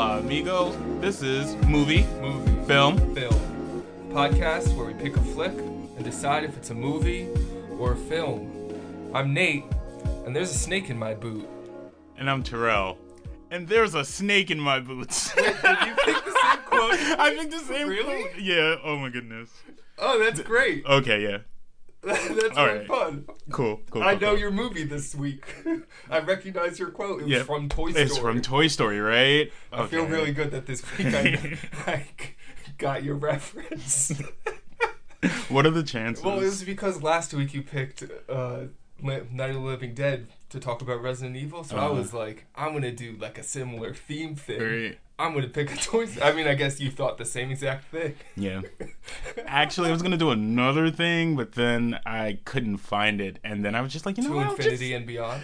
Hola, amigos. This is Movie. Film. Podcast where we pick a flick and decide if it's a movie or a film. I'm Nate, and there's a snake in my boot. And I'm Terrell, and there's a snake in my boots. Wait, did you pick the same quote? I picked the same quote. Really? Yeah, oh my goodness. Oh, that's great. Okay, yeah. That's all really right. Fun. Cool. I know your movie this week. I recognize your quote. It was from Toy Story. It's from Toy Story, right? Okay. I feel really good that this week I got your reference. What are the chances? Well, it was because last week you picked Night of the Living Dead to talk about Resident Evil, so I was like, I'm going to do like a similar theme thing. Right. I'm going to pick a Toy Story. I mean, I guess you thought the same exact thing. Yeah. Actually, I was going to do another thing, but then I couldn't find it. And then I was just like, you know what? To Infinity and Beyond?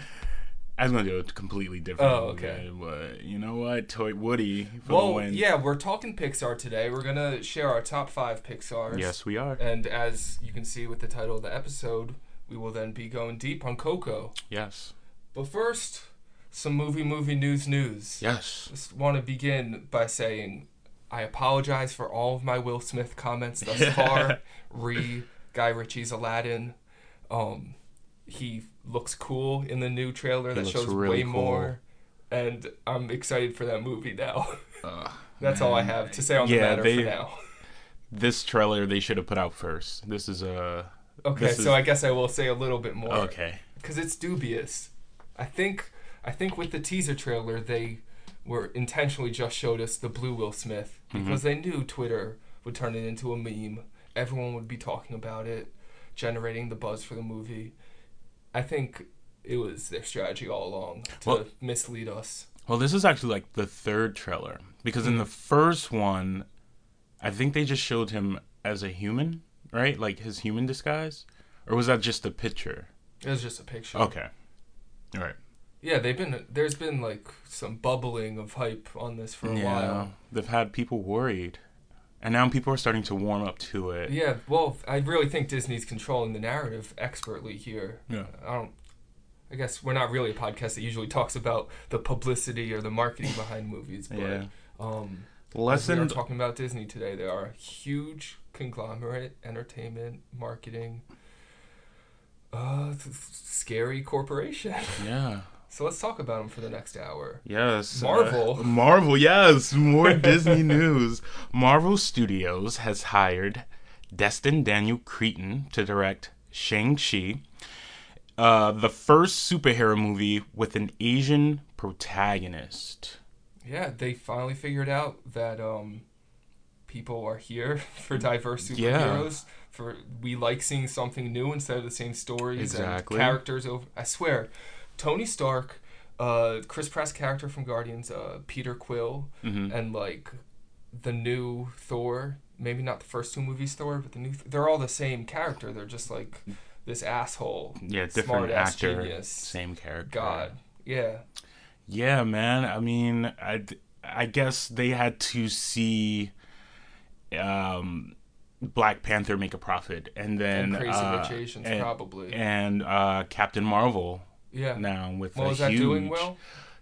I was going to do it completely different. Oh, okay. But you know what? Toy Woody for the win. Yeah, we're talking Pixar today. We're going to share our top 5 Pixars. Yes, we are. And as you can see with the title of the episode, we will then be going deep on Coco. Yes. But first, some movie news. Yes. Just want to begin by saying I apologize for all of my Will Smith comments thus far. Guy Ritchie's Aladdin. He looks cool in the new trailer that shows really way cool. More. And I'm excited for that movie now. That's all I have to say on the matter for now. This trailer they should have put out first. This is a... Okay, so I guess I will say a little bit more. Okay. Because it's dubious. I think with the teaser trailer, they were intentionally just showed us the blue Will Smith because they knew Twitter would turn it into a meme. Everyone would be talking about it, generating the buzz for the movie. I think it was their strategy all along to mislead us. Well, this is actually like the third trailer because in the first one, I think they just showed him as a human, right? Like his human disguise? Or was that just a picture? It was just a picture. Okay. All right. Yeah, there's been like some bubbling of hype on this for a while. They've had people worried. And now people are starting to warm up to it. Yeah, well, I really think Disney's controlling the narrative expertly here. Yeah. I guess we're not really a podcast that usually talks about the publicity or the marketing behind movies, but we're talking about Disney today. They are a huge conglomerate, entertainment, marketing, scary corporation. Yeah. So let's talk about them for the next hour. Yes. Marvel, yes. More Disney news. Marvel Studios has hired Destin Daniel Creighton to direct Shang-Chi, the first superhero movie with an Asian protagonist. Yeah, they finally figured out that people are here for diverse superheroes. Yeah. We like seeing something new instead of the same stories and characters over. I swear, Tony Stark, Chris Pratt's character from Guardians, Peter Quill, and like the new Thor. Maybe not the first two movies Thor, but the new. They're all the same character. They're just like this asshole. Yeah, different actor, genius, same character. God, yeah. Yeah, man. I mean, I guess they had to see Black Panther make a profit, and then and Crazy Rich Asians probably, and Captain Marvel. Yeah. Now with was that doing well?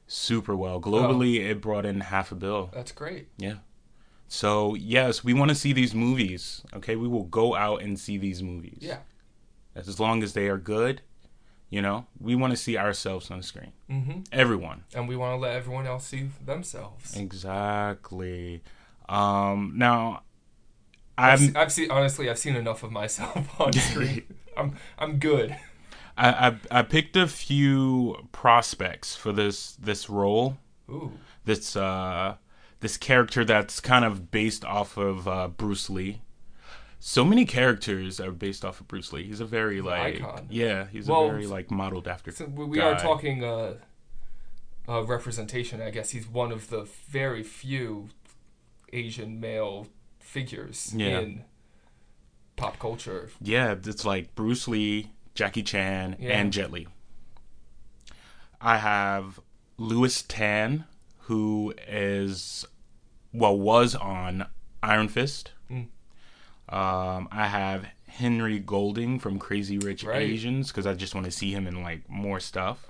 Super well. Globally, it brought in $500 million. That's great. Yeah. So yes, we want to see these movies. Okay, we will go out and see these movies. Yeah. As long as they are good, you know, we want to see ourselves on the screen. Mm-hmm. Everyone. And we want to let everyone else see themselves. Exactly. Now. I've seen enough of myself on screen. I'm good. I picked a few prospects for this role. Ooh. This character that's kind of based off of Bruce Lee. So many characters are based off of Bruce Lee. He's a very like icon. Yeah, he's a very like modeled after. So we are talking representation. I guess he's one of the very few Asian male figures in pop culture. Yeah, it's like Bruce Lee, Jackie Chan, and Jet Li. I have Louis Tan, who was on Iron Fist. Mm. I have Henry Golding from Crazy Rich Asians because I just want to see him in like more stuff.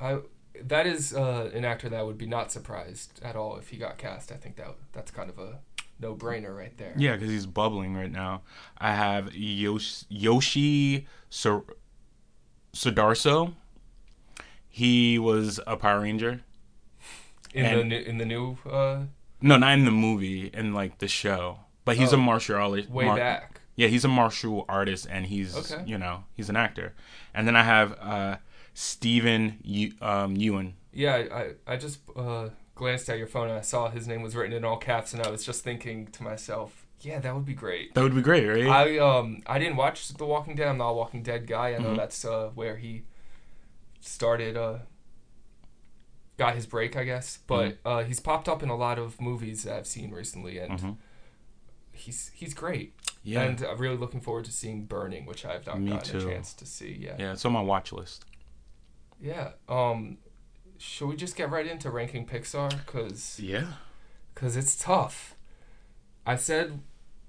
that is an actor that I would be not surprised at all if he got cast. I think that's kind of a no-brainer right there. Yeah, because he's bubbling right now. I have Yoshi Sudarso. He was a Power Ranger. In the new... No, not in the movie, in like the show. But he's a martial artist. Way back. Yeah, he's a martial artist, and he's, he's an actor. And then I have Stephen Ewan. Yeah, I just glanced at your phone, and I saw his name was written in all caps, and I was just thinking to myself, yeah, that would be great. That would be great, right? I didn't watch The Walking Dead. I'm not a Walking Dead guy. I know that's where he started... got his break, I guess, but he's popped up in a lot of movies that I've seen recently, and he's great. Yeah, and I'm really looking forward to seeing Burning, which I've not gotten a chance to see yet. Yeah, it's on my watch list. Yeah, should we just get right into ranking Pixar? Cause it's tough. I said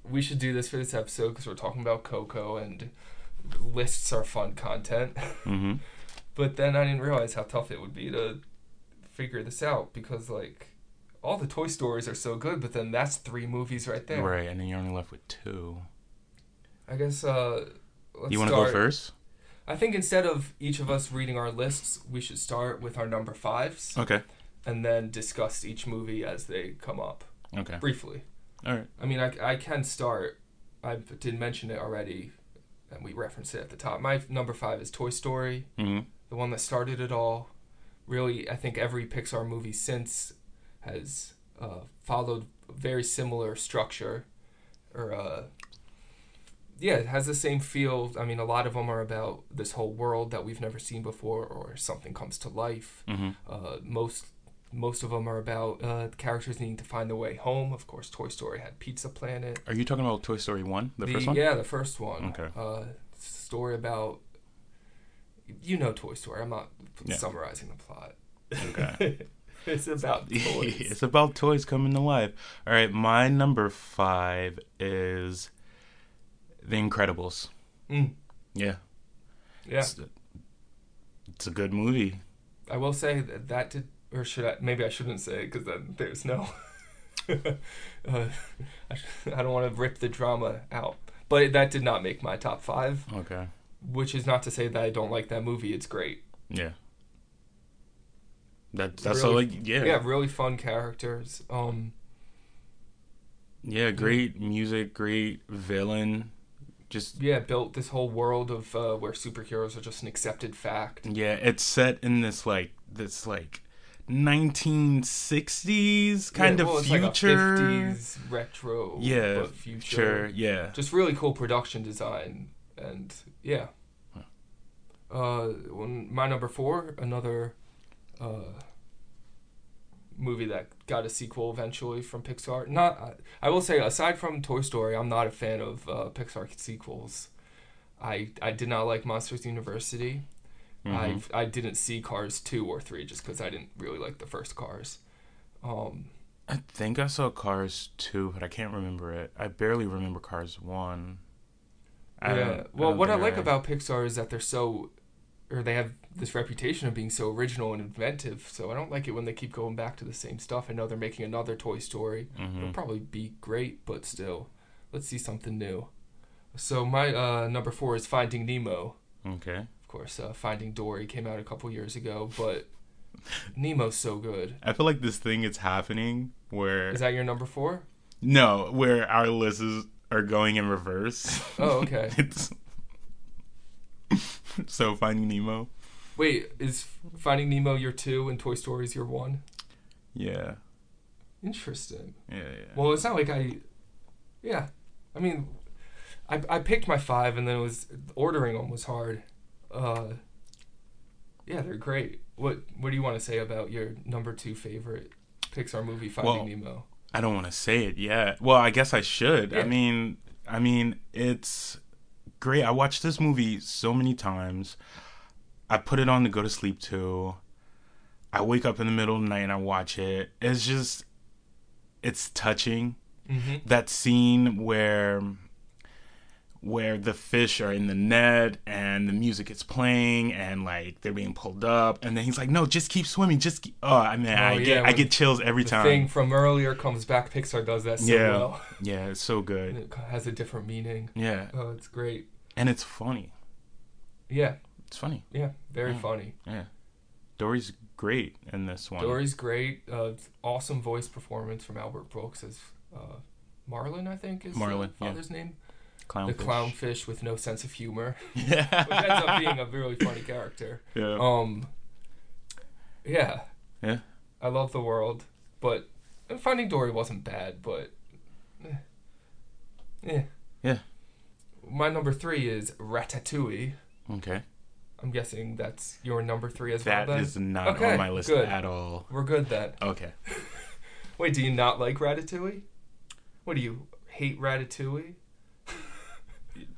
we should do this for this episode because we're talking about Coco, and lists are fun content. But then I didn't realize how tough it would be to figure this out, because like all the Toy Stories are so good, but then that's three movies right there, right? And then you're only left with two, I guess. You want to go first? I think instead of each of us reading our lists, we should start with our number fives, okay, and then discuss each movie as they come up, okay, briefly. All right. I mean, I can start. I did mention it already, and we referenced it at the top. My number five is Toy Story, the one that started it all. Really, I think every Pixar movie since has followed a very similar structure. It has the same feel. I mean, a lot of them are about this whole world that we've never seen before, or something comes to life. Most of them are about characters needing to find their way home. Of course, Toy Story had Pizza Planet. Are you talking about Toy Story 1, the first one? Yeah, the first one. Okay. Story about... You know Toy Story. I'm not summarizing the plot. Okay. It's about toys. It's about toys coming to life. All right, my number five is The Incredibles. Yeah. Yeah. It's a good movie. I will say that did... Or should I... Maybe I shouldn't say it, because then there's no... I don't want to rip the drama out. But that did not make my top five. Okay. Which is not to say that I don't like that movie. It's great. Yeah. That's really, yeah, really fun characters. Yeah, great music, great villain. Just built this whole world of where superheroes are just an accepted fact. Yeah, it's set in this 1960s kind of future, like 50s retro. Yeah, but future. Yeah, just really cool production design. And my number four, another movie that got a sequel eventually from Pixar. I will say, aside from Toy Story, I'm not a fan of Pixar sequels. I did not like Monsters University. I didn't see Cars 2 or 3 just because I didn't really like the first Cars. I think I saw Cars 2, but I can't remember it. I barely remember Cars 1. What I like about Pixar is that they have this reputation of being so original and inventive, so I don't like it when they keep going back to the same stuff. I know they're making another Toy Story. It'll probably be great, but still, let's see something new. So my number four is Finding Nemo. Okay. Of course, Finding Dory came out a couple years ago, but Nemo's so good. I feel like this thing is happening where... Is that your number four? No, where our list are going in reverse. Oh, okay. So Finding Nemo. Wait, is Finding Nemo your two and Toy Story is your one? Yeah. Interesting. Yeah. Well, it's not like I... Yeah. I mean, I picked my five, and then it was... Ordering them was hard. Yeah, they're great. What do you want to say about your number two favorite Pixar movie, Finding Nemo? I don't want to say it yet. Well, I guess I should. Yeah. I mean, it's great. I watched this movie so many times. I put it on to go to sleep to. I wake up in the middle of the night and I watch it. It's just, it's touching. That scene where where the fish are in the net and the music is playing and like they're being pulled up, and then he's like, "No, just keep swimming, just keep." I get chills every time. The thing from earlier comes back. Pixar does that so well. Yeah, it's so good. And it has a different meaning. Yeah. Oh, it's great. And it's funny. Yeah. It's funny. Yeah, very funny. Yeah. Dory's great in this one. Dory's great. Awesome voice performance from Albert Brooks as Marlin, I think is Marlin, the father's name. Clownfish. The clownfish with no sense of humor. Yeah. Which ends up being a really funny character. Yeah. Yeah. Yeah. I love the world. But Finding Dory wasn't bad, but... Yeah. Yeah. My number 3 is Ratatouille. Okay. I'm guessing that's your number 3 as well, then? That is not on my list at all. We're good, then. Okay. Wait, do you not like Ratatouille? What, do you hate Ratatouille?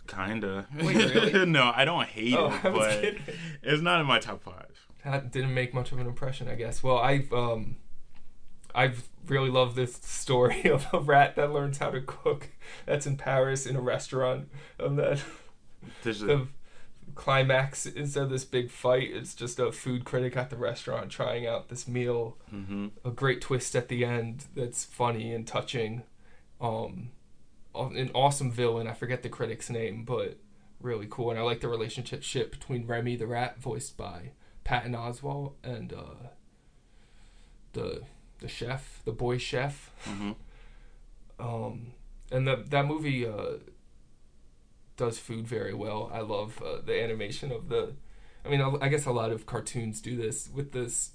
Kinda. Wait, really? No, I don't hate it, but kidding. It's not in my top 5. That didn't make much of an impression, I guess. Well, I've really loved this story of a rat that learns how to cook. That's in Paris in a restaurant, and then the climax, instead of this big fight, it's just a food critic at the restaurant trying out this meal. Mm-hmm. A great twist at the end that's funny and touching. An awesome villain. I forget the critic's name, but really cool. And I like the relationship between Remy the rat, voiced by Patton Oswalt, and the chef, the boy chef. Mm-hmm. And that movie does food very well. I love the animation of the... I mean, I guess a lot of cartoons do this. With this,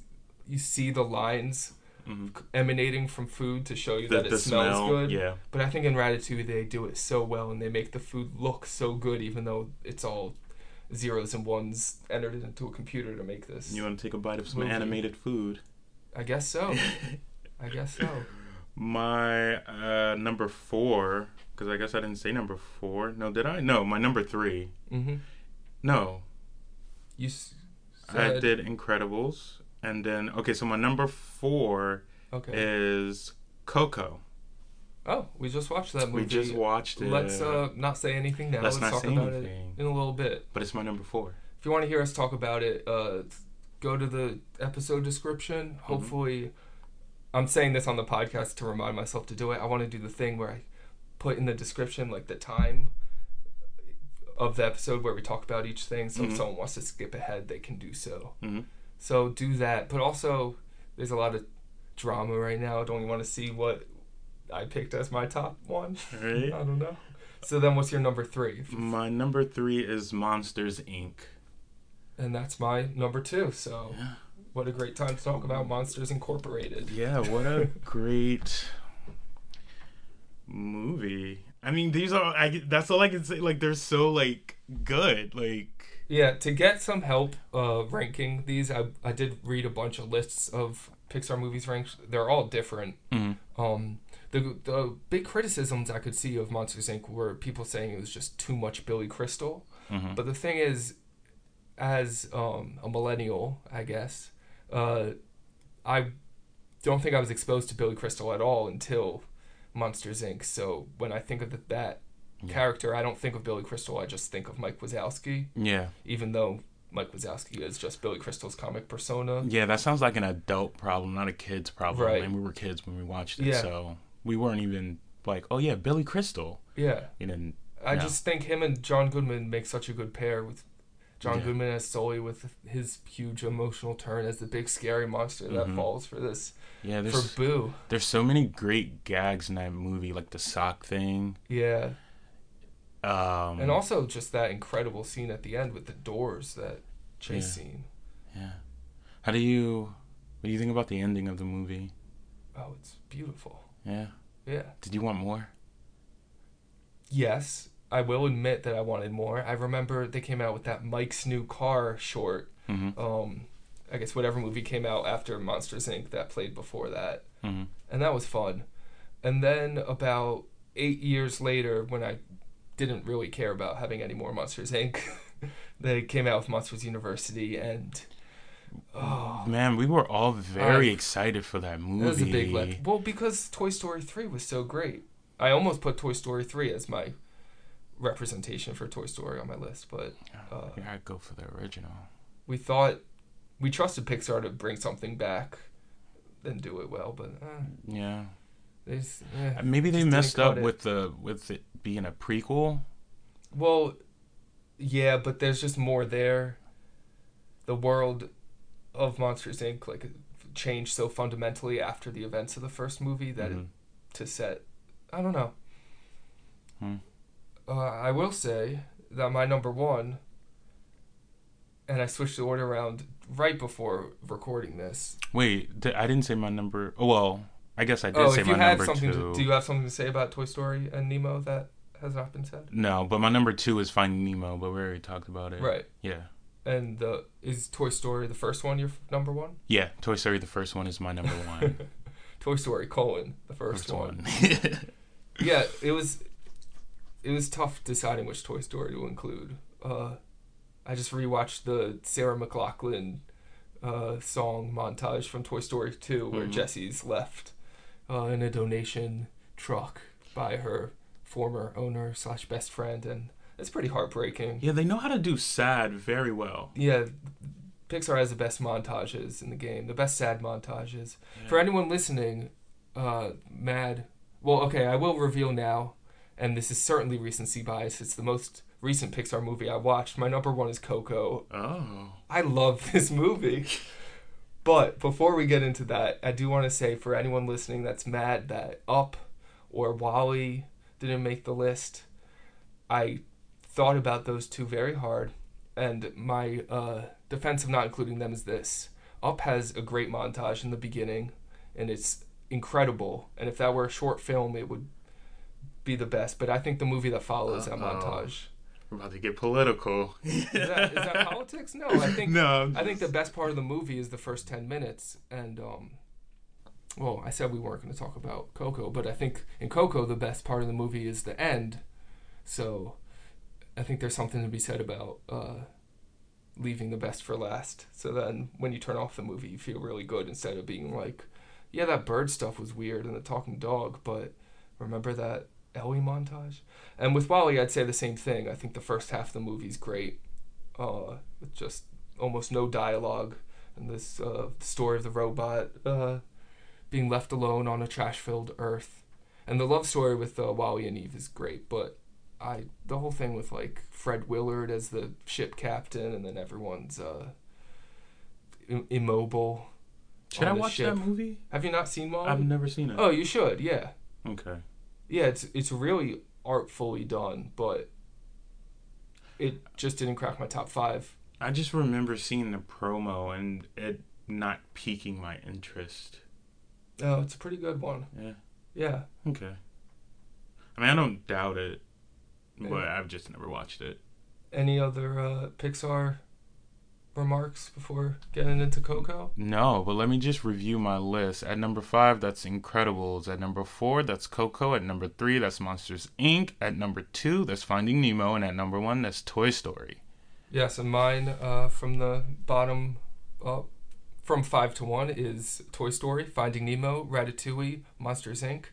you see the lines... Mm-hmm. emanating from food to show you that it smells good. Yeah. But I think in Ratatouille they do it so well, and they make the food look so good, even though it's all zeros and ones entered into a computer to make this. You want to take a bite of some animated food? I guess so. My number 4, because I guess I didn't say number 4. No, did I? No, my number 3. Mm-hmm. No. You said... I did Incredibles. And then, so my number 4 is Coco. Oh, we just watched that movie. We just watched it. Let's not say anything now. Let's talk about it in a little bit. But it's my number 4. If you want to hear us talk about it, go to the episode description. Mm-hmm. Hopefully, I'm saying this on the podcast to remind myself to do it. I want to do the thing where I put in the description, like, the time of the episode where we talk about each thing. So if someone wants to skip ahead, they can do so. Mm-hmm. So do that. But also, there's a lot of drama right now. Don't you want to see what I picked as my top 1? Right. I don't know. So then what's your number 3? My number 3 is Monsters, Inc. And that's my number 2. So what a great time to talk about Monsters, Incorporated. Yeah, what a great movie. I mean, that's all I can say. Like, they're so, like, good. Like... Yeah, to get some help ranking these, I did read a bunch of lists of Pixar movies ranked. They're all different. Mm-hmm. The big criticisms I could see of Monsters, Inc. were people saying it was just too much Billy Crystal. Mm-hmm. But the thing is, as a millennial, I guess, I don't think I was exposed to Billy Crystal at all until Monsters, Inc. So when I think of that character, I don't think of Billy Crystal, I just think of Mike Wazowski. Yeah. Even though Mike Wazowski is just Billy Crystal's comic persona. Yeah, that sounds like an adult problem, not a kid's problem. Right. And we were kids when we watched it, so we weren't even like, oh yeah, Billy Crystal. Yeah. I just think him and John Goodman make such a good pair, with John Goodman as Sully, with his huge emotional turn as the big scary monster that falls for this. Yeah, for Boo. There's so many great gags in that movie, like the sock thing. Yeah. And also just that incredible scene at the end with the doors, that chase scene. Yeah. What do you think about the ending of the movie? Oh, it's beautiful. Yeah. Yeah. Did you want more? Yes. I will admit that I wanted more. I remember they came out with that Mike's New Car short. Mm-hmm. I guess whatever movie came out after Monsters, Inc. that played before that. Mm-hmm. And that was fun. And then about 8 years later, when I didn't really care about having any more Monsters, Inc. they came out with Monsters University, and man, we were all very excited for that movie. That was a big let. Well, because Toy Story 3 was so great. I almost put Toy Story 3 as my representation for Toy Story on my list, but yeah, I'd go for the original. We thought we trusted Pixar to bring something back and do it well, but yeah, maybe they messed up with it being a prequel. Well, yeah, but there's just more there. The world of Monsters, Inc. like changed so fundamentally after the events of the first movie that I don't know. I will say that my number one, and I switched the order around right before recording this. Wait, I didn't say my number. Well, I guess I did say my number two. Do you have something to say about Toy Story and Nemo that has not been said? No, but my number two is Finding Nemo, but we already talked about it. Right. Yeah. And is Toy Story the first one your number one? Yeah, Toy Story the first one is my number one. Toy Story : the first one. Yeah, it was tough deciding which Toy Story to include. I just rewatched the Sarah McLachlan song montage from Toy Story 2 where Jesse's left in a donation truck by her former owner / best friend, and it's pretty heartbreaking. Yeah, they know how to do sad very well. Yeah, Pixar has the best montages in the game, the best sad montages. Yeah. For anyone listening, well, okay, I will reveal now, and this is certainly recency bias. It's the most recent Pixar movie I watched. My number one is Coco. Oh. I love this movie. But before we get into that, I do want to say for anyone listening that's mad that Up or WALL-E didn't make the list, I thought about those two very hard, and my defense of not including them is this. Up has a great montage in the beginning, and it's incredible, and if that were a short film, it would be the best, but I think the movie that follows that montage... We're about to get political. Is that politics? No, I think the best part of the movie is the first 10 minutes, and, well, I said we weren't going to talk about Coco, but I think in Coco, the best part of the movie is the end, so... I think there's something to be said about leaving the best for last. So then when you turn off the movie, you feel really good instead of being like, yeah, that bird stuff was weird and the talking dog, but remember that Ellie montage? And with WALL-E, I'd say the same thing. I think the first half of the movie's great. With just almost no dialogue and this story of the robot being left alone on a trash-filled Earth. And the love story with WALL-E and Eve is great, but... the whole thing with like Fred Willard as the ship captain, and then everyone's immobile. Should I watch that movie? Have you not seen WALL-E? I've never seen it. Oh, you should. Yeah. Okay. Yeah, it's really artfully done, but it just didn't crack my top five. I just remember seeing the promo and it not piquing my interest. Oh, it's a pretty good one. Yeah. Yeah. Okay. I mean, I don't doubt it. But I've just never watched it. Any other Pixar remarks before getting into Coco? No, but let me just review my list. At number 5, that's Incredibles. At number 4, that's Coco. At number 3, that's Monsters, Inc. At number 2, that's Finding Nemo. And at number 1, that's Toy Story. Yes, and mine from the bottom up, from 5 to 1, is Toy Story, Finding Nemo, Ratatouille, Monsters, Inc.,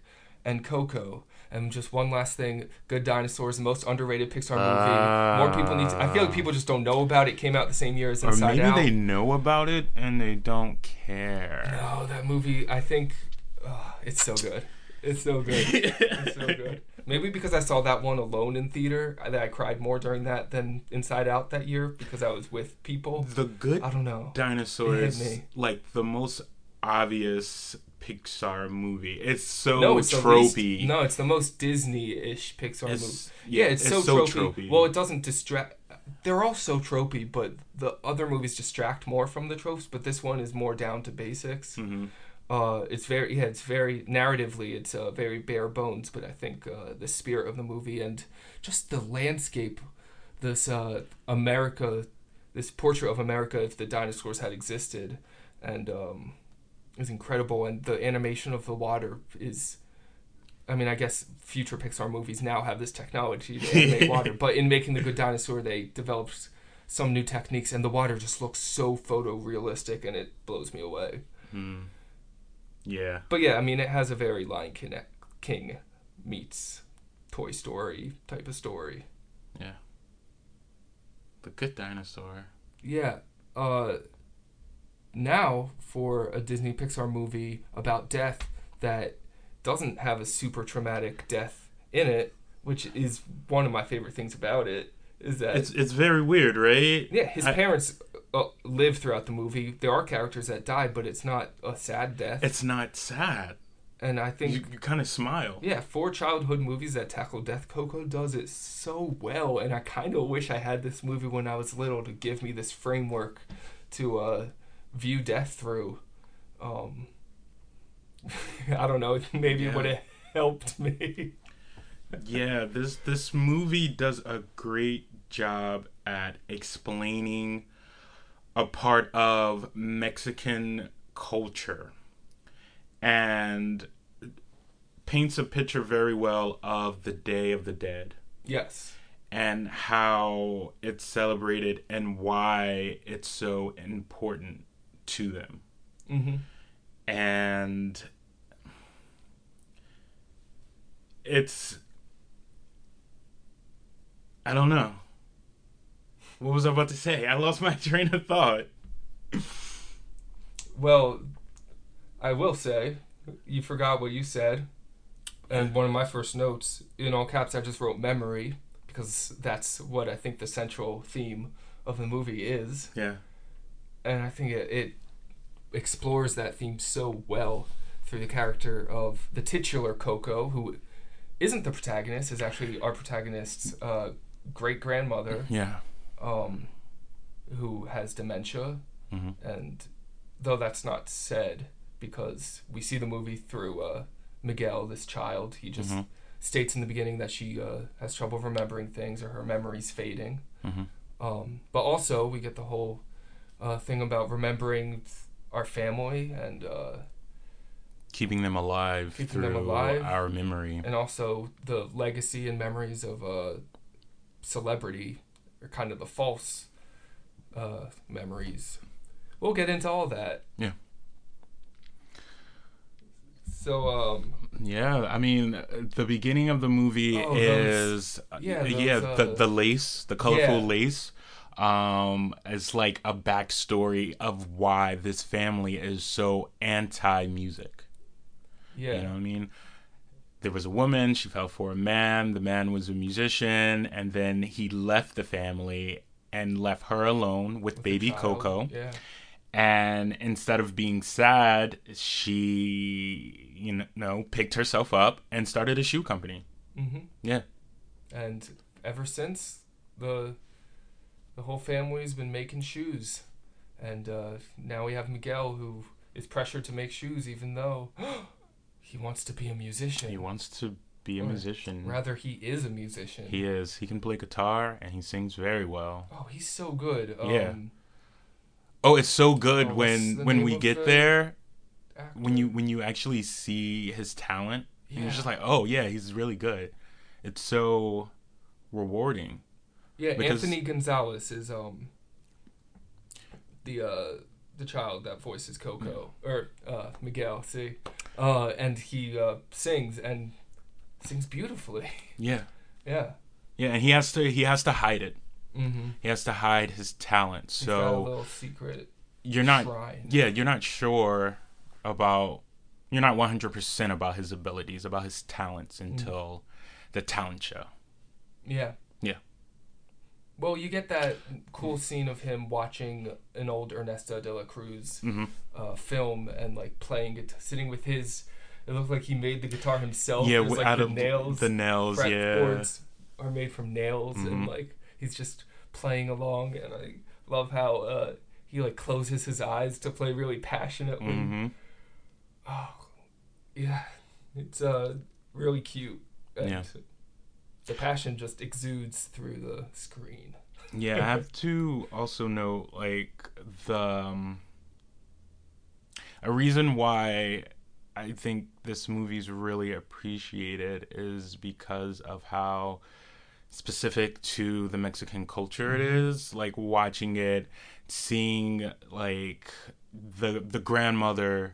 and Coco. And just one last thing, Good Dinosaur is the most underrated Pixar movie. More people need to... I feel like people just don't know about it. It came out the same year as Inside Out. Or maybe they know about it and they don't care. No, that movie, I think... it's so good. It's so good. It's so good. Maybe because I saw that one alone in theater, that I cried more during that than Inside Out that year because I was with people. The Good Dinosaur is like the most obvious... Pixar movie. It's so tropey. No, it's the most Disney-ish Pixar movie. Yeah, it's so tropey. Well, it doesn't distract. They're all so tropey, but the other movies distract more from the tropes. But this one is more down to basics. Mm-hmm. It's very narratively. It's very bare bones. But I think the spirit of the movie and just the landscape, this America, this portrait of America, if the dinosaurs had existed, and. Is incredible, and the animation of the water is, I mean, I guess future Pixar movies now have this technology to animate water, but in making The Good Dinosaur, they developed some new techniques, and the water just looks so photorealistic, and it blows me away. Mm. Yeah. But yeah, I mean, it has a very Lion King meets Toy Story type of story. The Good Dinosaur. Yeah. Now for a Disney Pixar movie about death that doesn't have a super traumatic death in it, which is one of my favorite things about it, is that it's very weird, right? Yeah, his parents live throughout the movie. There are characters that die, but it's not a sad death. It's not sad. And I think you kind of smile. Yeah, for childhood movies that tackle death, Coco does it so well, and I kind of wish I had this movie when I was little to give me this framework to view death through. I don't know, maybe it would have helped me. Yeah, this movie does a great job at explaining a part of Mexican culture and paints a picture very well of the Day of the Dead. Yes. And how it's celebrated and why it's so important to them. Mm-hmm. And it's... I don't know. What was I about to say? I lost my train of thought. Well, I will say, you forgot what you said. And one of my first notes, in all caps, I just wrote memory, because that's what I think the central theme of the movie is. Yeah. And I think it explores that theme so well through the character of the titular Coco, who isn't the protagonist, is actually our protagonist's great-grandmother. Yeah. Who has dementia. Mm-hmm. And though that's not said, because we see the movie through Miguel, this child. He just mm-hmm. states in the beginning that she has trouble remembering things, or her memory's fading. Mm-hmm. But also, we get the whole thing about remembering our family and... keeping them alive through our memory. And also the legacy and memories of celebrity, or kind of the false memories. We'll get into all that. Yeah. So, yeah, I mean, the beginning of the movie is the lace, the colorful lace. It's like a backstory of why this family is so anti-music. Yeah. You know what I mean? There was a woman, she fell for a man, the man was a musician, and then he left the family and left her alone with baby Coco. Yeah. And instead of being sad, she, you know, picked herself up and started a shoe company. Mm-hmm. Yeah. And ever since, the whole family's been making shoes. And now we have Miguel, who is pressured to make shoes, even though... He wants to be a musician. Rather, he is a musician. He is. He can play guitar, and he sings very well. Oh, he's so good. Yeah. Oh, it's so good when we get there, actor? when you actually see his talent, and you're just like, oh, yeah, he's really good. It's so rewarding. Yeah, Anthony Gonzalez is the child that voices Coco, or Miguel, see? And he sings, and sings beautifully. Yeah. Yeah. Yeah, and he has to hide it. Mm-hmm. He has to hide his talent. So he's got a little secret. You're not sure about, you're not 100% about his abilities, about his talents until the talent show. Yeah. Yeah. Well, you get that cool scene of him watching an old Ernesto de la Cruz film and like playing it, sitting with his. It looked like he made the guitar himself. Yeah, like out of nails. The nails, yeah. Boards are made from nails, and like he's just playing along. And I love how he like closes his eyes to play really passionately. Mm-hmm. Oh, yeah, it's really cute. And yeah. The passion just exudes through the screen. Yeah, I have to also note, like, a reason why I think this movie's really appreciated is because of how specific to the Mexican culture it is. Like, watching it, seeing, like, the grandmother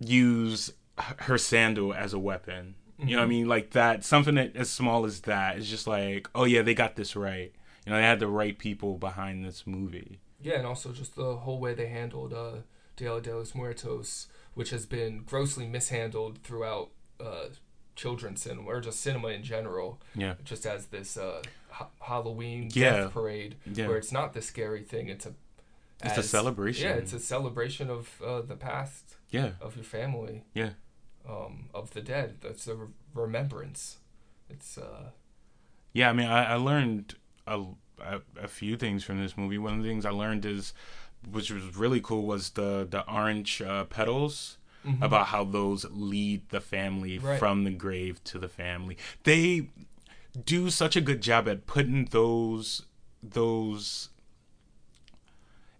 use her sandal as a weapon. You know what I mean? Like that, something that as small as that is just like, oh yeah, they got this right. you know, they had the right people behind this movie. Yeah, and also just the whole way they handled Dia de los Muertos, which has been grossly mishandled throughout children's cinema, or just cinema in general. Yeah. Just as this Halloween death parade, where it's not the scary thing, it's a celebration. Yeah, it's a celebration of the past. Yeah. Of your family. Yeah. Of the dead. That's a remembrance. It's yeah, I mean, I learned a few things from this movie. One of the things I learned is, which was really cool, was the orange petals, mm-hmm. about how those lead the family from the grave to the family. They do such a good job at putting those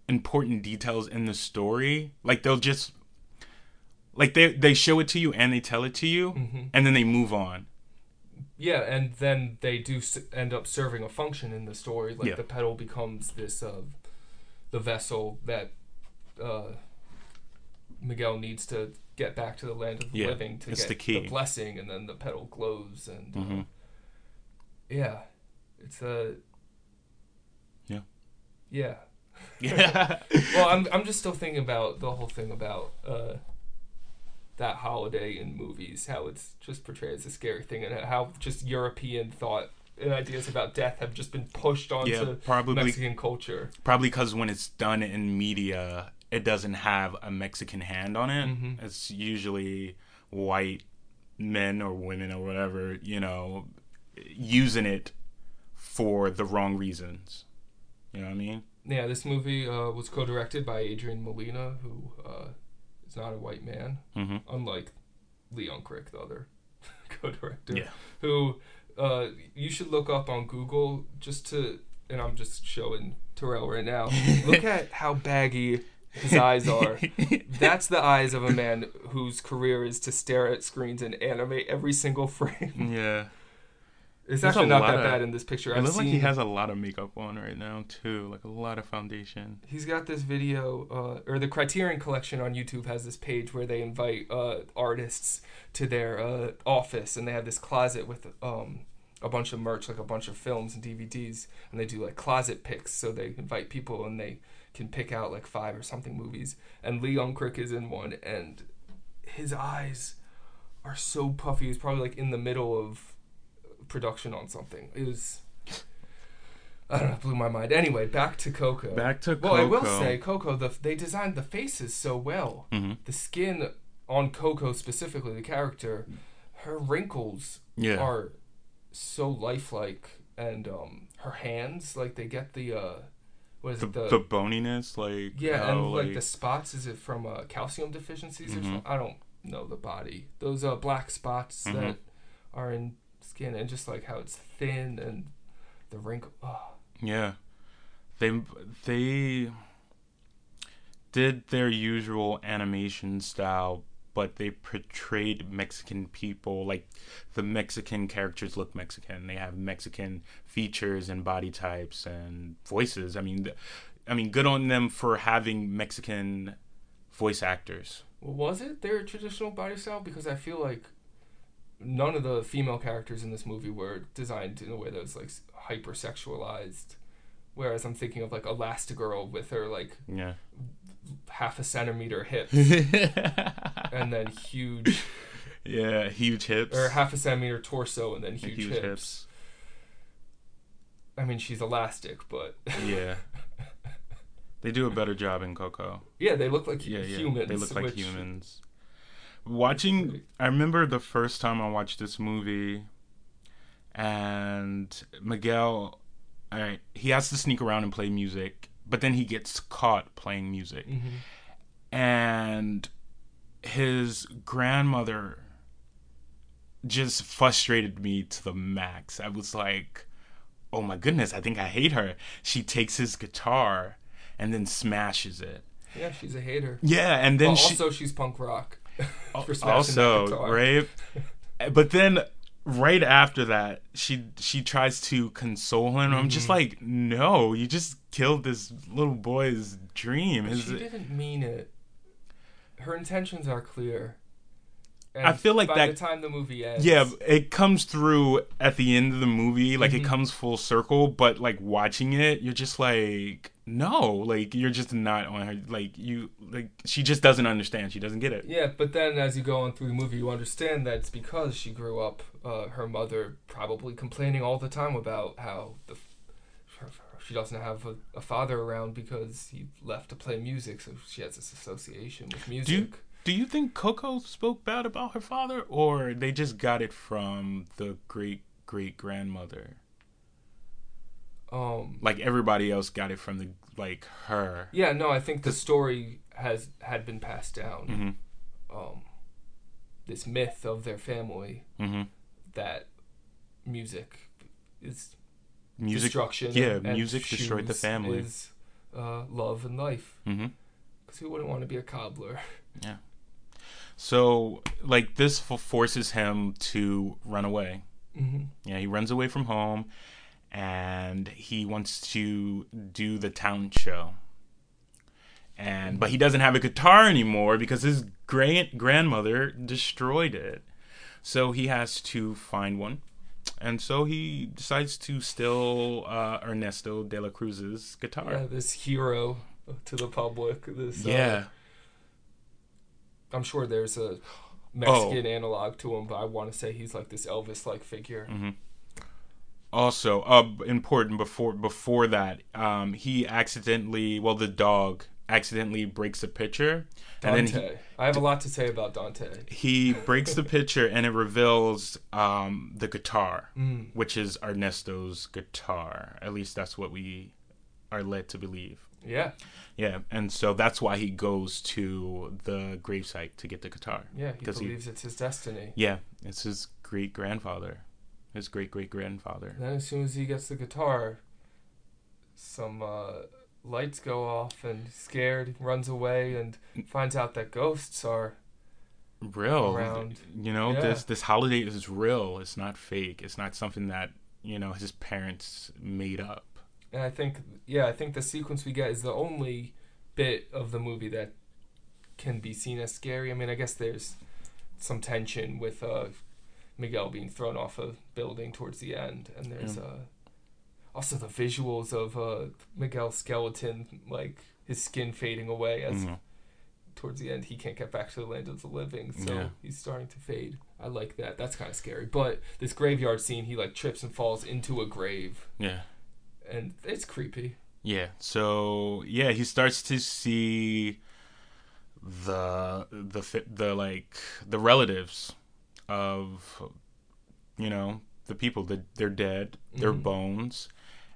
important details in the story. Like, they'll just, like, they show it to you and they tell it to you, mm-hmm. and then they move on. Yeah, and then they do end up serving a function in the story. Like, the petal becomes this the vessel that Miguel needs to get back to the land of the living to get the blessing, and then the petal glows, and mm-hmm. It's a yeah. Well, I'm just still thinking about the whole thing about that holiday in movies, how it's just portrayed as a scary thing, and how just European thought and ideas about death have just been pushed onto Mexican culture. Probably because when it's done in media, it doesn't have a Mexican hand on it. Mm-hmm. It's usually white men or women or whatever, you know, using it for the wrong reasons. You know what I mean? Yeah, this movie was co-directed by Adrian Molina, who... It's not a white man, mm-hmm. unlike Lee Unkrich, the other co-director, who you should look up on Google and I'm just showing Terrell right now. Look at how baggy his eyes are. That's the eyes of a man whose career is to stare at screens and animate every single frame. Yeah. It's actually not that bad in this picture. It looks like he has a lot of makeup on right now, too. Like, a lot of foundation. He's got this video, or the Criterion Collection on YouTube has this page where they invite artists to their office, and they have this closet with a bunch of merch, like a bunch of films and DVDs, and they do, like, closet picks. So they invite people, and they can pick out, like, 5 or something movies. And Lee Unkrich is in one, and his eyes are so puffy. He's probably, like, in the middle of production on something. It was, I don't know, blew my mind. Anyway, back to Coco. Well, I will say, Coco, they designed the faces so well. Mm-hmm. The skin on Coco, specifically the character, her wrinkles are so lifelike, and her hands, like, they get the the boniness, like, and like the spots, is it from calcium deficiencies, mm-hmm. or something? I don't know the body. Those black spots, mm-hmm. that are in skin, and just like how it's thin and the wrinkle. Oh. Yeah, they did their usual animation style, but they portrayed Mexican people, like the Mexican characters look Mexican. They have Mexican features and body types and voices. I mean, good on them for having Mexican voice actors. Was it their traditional body style? Because I feel like none of the female characters in this movie were designed in a way that was, like, hyper-sexualized. Whereas I'm thinking of, like, Elastigirl with her, like, half a centimeter hips. And then huge... Yeah, huge hips. Or half a centimeter torso and then huge hips. I mean, she's elastic, but... Yeah. They do a better job in Coco. Yeah, they look like humans. They look like humans. I remember the first time I watched this movie, and Miguel, he has to sneak around and play music, but then he gets caught playing music. Mm-hmm. And his grandmother just frustrated me to the max. I was like, oh my goodness, I think I hate her. She takes his guitar and then smashes it. Yeah, she's a hater. Yeah, and then also she's punk rock. Also, right? But then right after that, she tries to console him. Mm-hmm. I'm just like, no, you just killed this little boy's dream. She didn't mean it. Her intentions are clear. And I feel like by the time the movie ends, yeah, it comes through at the end of the movie, like it comes full circle. But like watching it, you're just like, no, like you're just not on her. Like you, like she just doesn't understand. She doesn't get it. Yeah, but then as you go on through the movie, you understand that it's because she grew up, her mother probably complaining all the time about how she doesn't have a father around because he left to play music, so she has this association with music. Do you think Coco spoke bad about her father, or they just got it from the great-great-grandmother? Like everybody else got it from the her. Yeah, no, I think the story had been passed down. Mm-hmm. This myth of their family that music is destruction. Yeah, and music destroyed the family. Is love and life. Mm-hmm. Because who wouldn't want to be a cobbler? Yeah. So, like, this forces him to run away. Mm-hmm. Yeah, he runs away from home, and he wants to do the talent show. But he doesn't have a guitar anymore because his grandmother destroyed it. So he has to find one. And so he decides to steal Ernesto de la Cruz's guitar. Yeah, this hero to the public. This, I'm sure there's a Mexican analog to him, but I want to say he's like this Elvis-like figure. Mm-hmm. Also, important before that, he accidentally, the dog accidentally breaks a pitcher. Dante. And then I have a lot to say about Dante. He breaks the pitcher and it reveals the guitar, which is Ernesto's guitar. At least that's what we are led to believe. Yeah. Yeah, and so that's why he goes to the gravesite to get the guitar. Yeah, he believes it's his destiny. Yeah, it's his great-grandfather, his great-great-grandfather. Then as soon as he gets the guitar, some lights go off and he's scared, runs away, and finds out that ghosts are real. Around. You know, this holiday is real. It's not fake. It's not something that, you know, his parents made up. And I think the sequence we get is the only bit of the movie that can be seen as scary. I mean, I guess there's some tension with Miguel being thrown off a building towards the end. And there's also the visuals of Miguel's skeleton, like his skin fading away as towards the end he can't get back to the land of the living. So he's starting to fade. I like that. That's kind of scary. But this graveyard scene, he like trips and falls into a grave. Yeah. And it's creepy. Yeah. So yeah, he starts to see the relatives of, you know, the people that they're dead, their bones,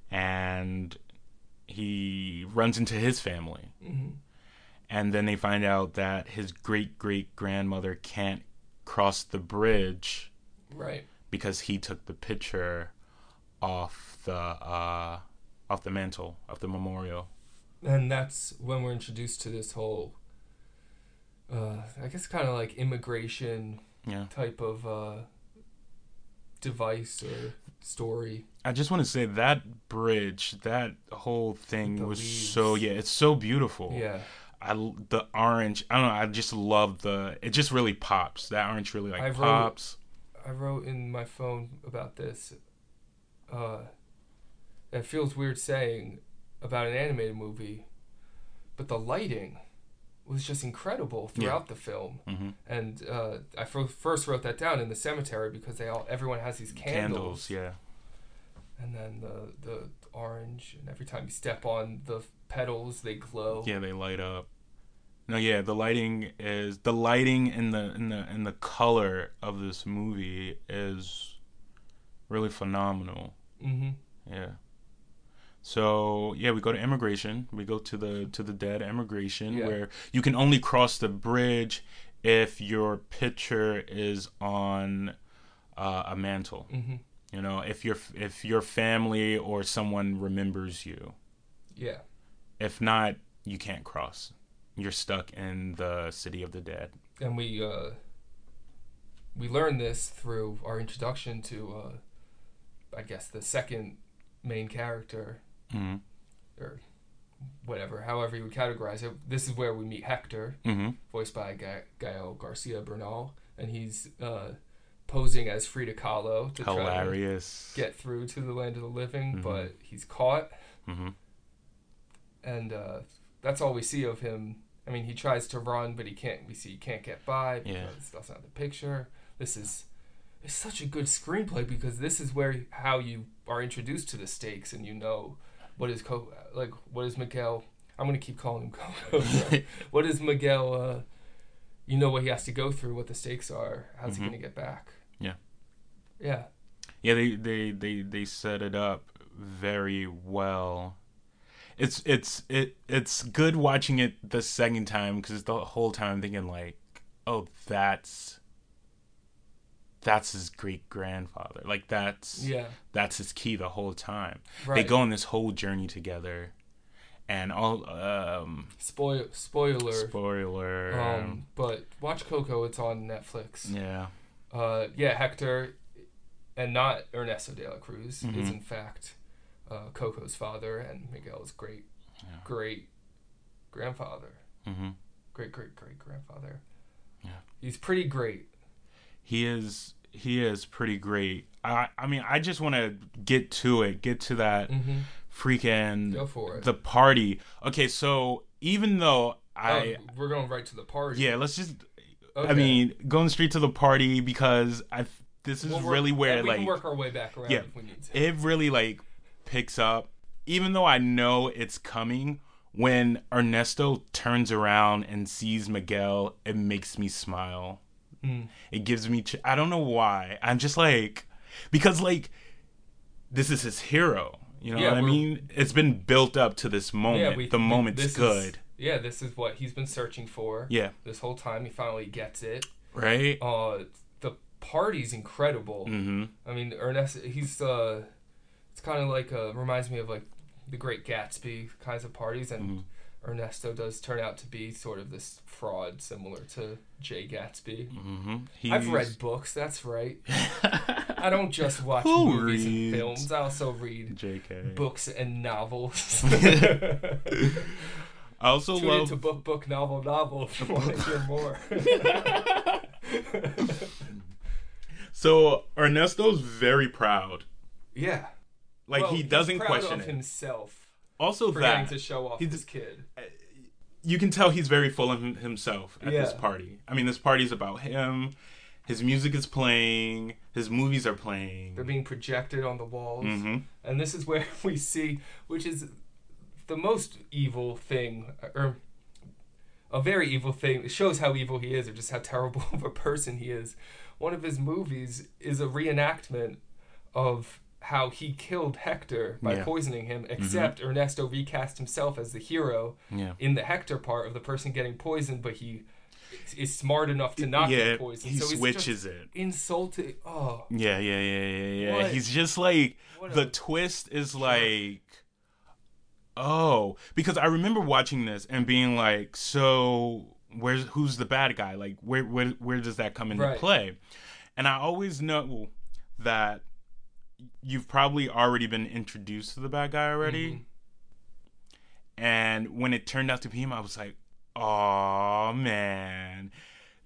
and he runs into his family, and then they find out that his great-great-grandmother can't cross the bridge, right? Because he took the picture off the mantle of the memorial. And that's when we're introduced to this whole I guess kind of like immigration type of device or story. I just want to say that bridge, that whole thing, the was leaves. So it's so beautiful. The orange, I don't know, I just love it just really pops. That orange really pops. I wrote in my phone about this. It feels weird saying about an animated movie, but the lighting was just incredible throughout the film. Mm-hmm. And I first wrote that down in the cemetery because everyone has these candles. And then the orange, and every time you step on the petals, they glow. Yeah, they light up. No, yeah, the lighting and the color of this movie is really phenomenal. So we go to immigration. We go to the dead immigration, where you can only cross the bridge if your picture is on a mantle. You know, if your family or someone remembers you. Yeah. If not, you can't cross. You're stuck in the city of the dead. And we learn this through our introduction to I guess the second main character, or whatever, however you would categorize it. This is where we meet Hector, voiced by Gael Garcia Bernal, and he's posing as Frida Kahlo to try to get through to the land of the living, mm-hmm. but he's caught. Mm-hmm. And that's all we see of him. I mean, he tries to run, but he can't. We see he can't get by because that's not the picture. This is it's such a good screenplay because this is where how you are introduced to the stakes and you know what is what is Miguel. I'm gonna keep calling him Coco. What is Miguel? You know what he has to go through, what the stakes are. How's mm-hmm. he gonna get back? Yeah, yeah, yeah. They set it up very well. It's good watching it the second time because the whole time I'm thinking like, oh, that's his great grandfather. Like that's his key the whole time. Right. They go on this whole journey together. And all spoiler. But watch Coco. It's on Netflix. Yeah. Hector, and not Ernesto de la Cruz mm-hmm. is in fact Coco's father and Miguel's great grandfather. Mm-hmm. Great grandfather. Yeah. He's pretty great. He is pretty great. I mean, I just want to get to it. Get to that. Mm-hmm. Freaking go for it. The party. Okay, so even though we're going right to the party. Yeah, let's just. Okay. I mean, going straight to the party because we can work our way back around if we need to. It really picks up, even though I know it's coming. When Ernesto turns around and sees Miguel, it makes me smile. Mm. It gives me. I don't know why. I'm just because this is his hero. You know what I mean? It's been built up to this moment. Yeah, the moment's good. This is what he's been searching for. Yeah. This whole time, he finally gets it. Right. The party's incredible. Mm-hmm. I mean, Ernest, he's, it's kind of reminds me of the Great Gatsby kinds of parties. And mm-hmm. Ernesto does turn out to be sort of this fraud similar to Jay Gatsby. Mm-hmm. I've read books, that's right. I don't just watch movies and films. I also read books and novels. I also tune into book, novel if you want to hear more. So Ernesto's very proud. Yeah. He doesn't question it. Himself. Also for that to show off his kid. You can tell he's very full of himself at this party. I mean, this party's about him. His music is playing. His movies are playing. They're being projected on the walls. Mm-hmm. And this is where we see, which is the most evil thing, or a very evil thing. It shows how evil he is, or just how terrible of a person he is. One of his movies is a reenactment of how he killed Hector by poisoning him, except mm-hmm. Ernesto recast himself as the hero in the Hector part of the person getting poisoned, but he is smart enough to not get poisoned. He switches it. Insulted. Oh. Yeah. What? He's just the twist is because I remember watching this and being so who's the bad guy? Where does that come into play? And I always know that you've probably already been introduced to the bad guy already. Mm-hmm. And when it turned out to be him, I was like, oh man.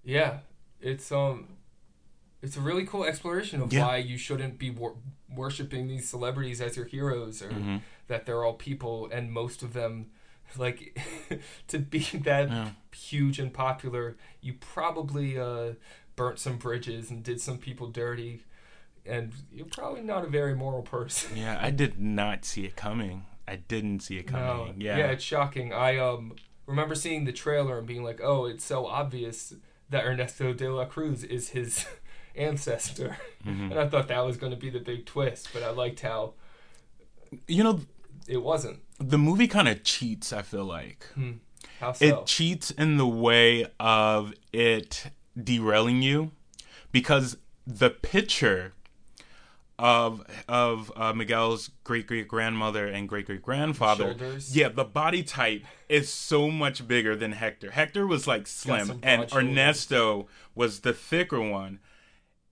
Yeah. It's a really cool exploration of why you shouldn't be worshipping these celebrities as your heroes or mm-hmm. that they're all people and most of them to be that huge and popular, you probably burnt some bridges and did some people dirty and you're probably not a very moral person. Yeah, I did not see it coming. I didn't see it coming. No. Yeah, it's shocking. I remember seeing the trailer and being like, oh, it's so obvious that Ernesto de la Cruz is his ancestor. Mm-hmm. And I thought that was going to be the big twist, but I liked how... it wasn't. The movie kind of cheats, I feel like. Hmm. How so? It cheats in the way of it derailing you, because the picture of Miguel's great-great-grandmother and great-great-grandfather. Shoulders. Yeah, the body type is so much bigger than Hector. Hector was slim and Ernesto was the thicker one.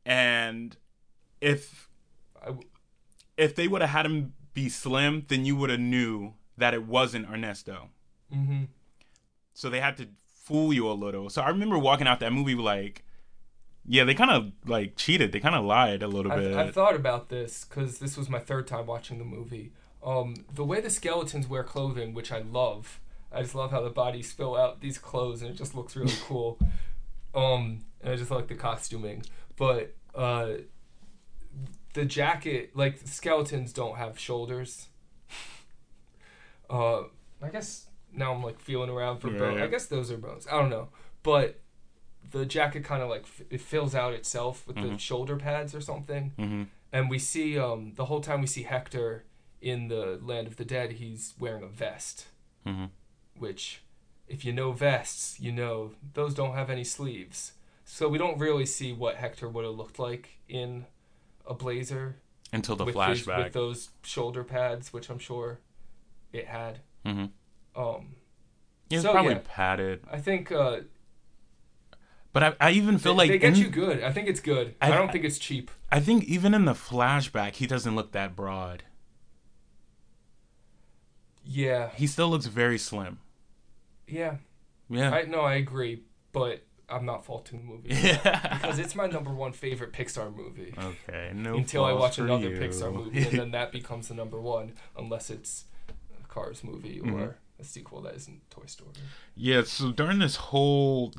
And if they would have had him be slim, then you would have knew that it wasn't Ernesto. Mm-hmm. So they had to fool you a little. So I remember walking out that movie Yeah, they kind of, like, cheated. They kind of lied a little bit. I've thought about this, because this was my third time watching the movie. The way the skeletons wear clothing, which I love. I just love how the bodies fill out these clothes, and it just looks really cool. And I just like the costuming. But the jacket, like, the skeletons don't have shoulders. I guess now I'm, like, feeling around for bones. I guess those are bones. I don't know. But the jacket kind of, like, it fills out itself with the shoulder pads or something. Mm-hmm. And we see, the whole time we see Hector in the Land of the Dead, he's wearing a vest. Mm-hmm. Which, if you know vests, you know those don't have any sleeves. So we don't really see what Hector would have looked like in a blazer. Until the flashback. With those shoulder pads, which I'm sure it had. Mm-hmm. It was probably padded. I think... But I even feel like... They get you good. I think it's good. I don't think it's cheap. I think even in the flashback, he doesn't look that broad. Yeah. He still looks very slim. Yeah. Yeah. I agree, but I'm not faulting the movie. Yeah. Because it's my number one favorite Pixar movie. Okay. No fault until I watch another Pixar movie, and then that becomes the number one, unless it's a Cars movie or... Mm-hmm. A sequel that isn't Toy Story. Yeah, so during this whole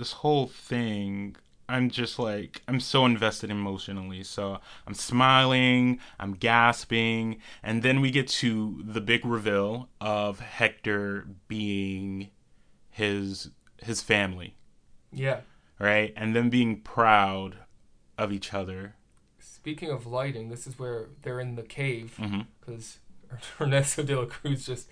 thing, I'm just like, I'm so invested emotionally. So I'm smiling, I'm gasping, and then we get to the big reveal of Hector being his family. Yeah. Right? And them being proud of each other. Speaking of lighting, this is where they're in the cave, because Ernesto de la Cruz just...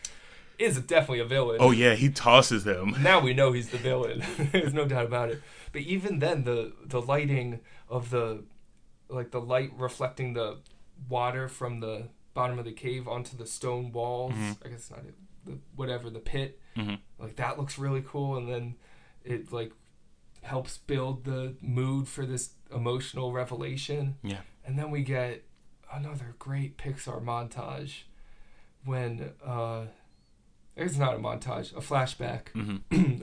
is definitely a villain. Oh, yeah, he tosses them. Now we know he's the villain. There's no doubt about it. But even then, the lighting of the light reflecting the water from the bottom of the cave onto the stone walls, I guess not the pit, like, that looks really cool. And then it, like, helps build the mood for this emotional revelation. Yeah. And then we get another great Pixar montage when... it's not a montage, a flashback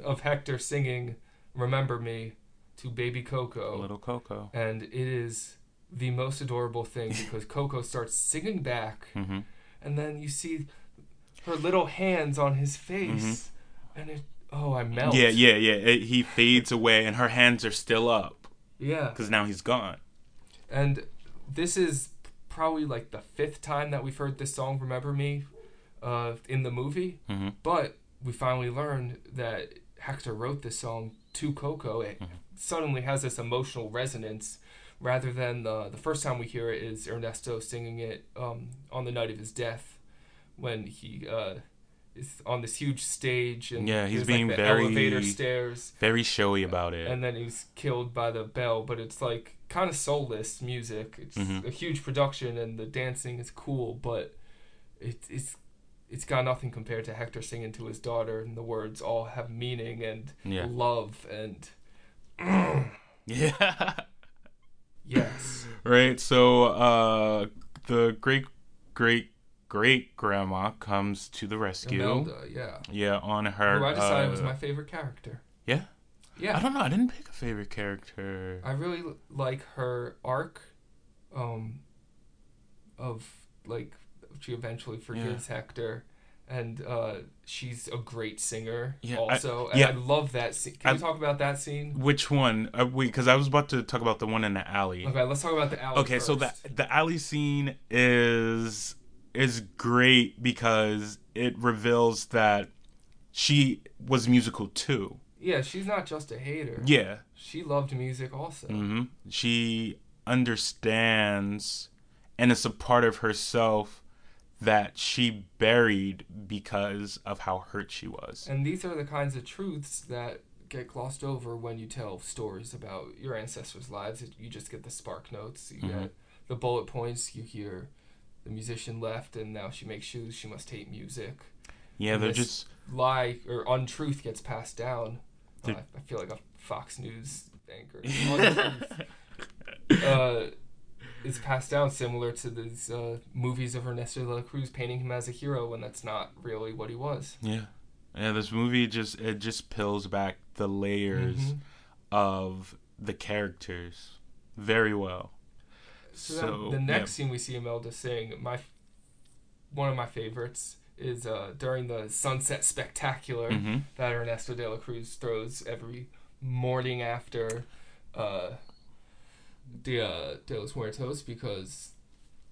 of Hector singing Remember Me to baby Coco. Little Coco. And it is the most adorable thing, because Coco starts singing back, and then you see her little hands on his face, and it, I melt. Yeah. He fades away, and her hands are still up. Yeah. Because now he's gone. And this is probably like the fifth time that we've heard this song, Remember Me, in the movie, but we finally learned that Hector wrote this song to Coco. It suddenly has this emotional resonance, rather than the first time we hear it is Ernesto singing it on the night of his death, when he is on this huge stage, and he's being like very elevator stairs, very showy about it, and then he's killed by the bell. But it's like kind of soulless music. It's a huge production, and the dancing is cool, but it's got nothing compared to Hector singing to his daughter, and the words all have meaning and love and... Yeah. Yes. Right, so the great-great-great-grandma comes to the rescue. Imelda, yeah. Yeah, on her... Who I decided was my favorite character. Yeah? Yeah. I don't know, I didn't pick a favorite character. I really like her arc of, like... She eventually forgives Hector, and she's a great singer also. I love that scene. Can we talk about that scene? Which one? Because I was about to talk about the one in the alley. Okay, let's talk about the alley first. So the alley scene is great, because it reveals that she was musical too. Yeah, she's not just a hater. Yeah. She loved music also. Mm-hmm. She understands, and it's a part of herself that she buried because of how hurt she was. And these are the kinds of truths that get glossed over when you tell stories about your ancestors' lives. You just get the spark notes, you get the bullet points, you hear the musician left, and now she makes shoes, she must hate music. Yeah, and they're just... lie or untruth gets passed down. I feel like a Fox News anchor. It's passed down similar to these movies of Ernesto de la Cruz painting him as a hero when that's not really what he was. Yeah. Yeah, this movie just peels back the layers of the characters. very well. So the next scene we see Imelda sing, one of my favorites is during the Sunset Spectacular that Ernesto de la Cruz throws every morning after Dia de los Muertos, because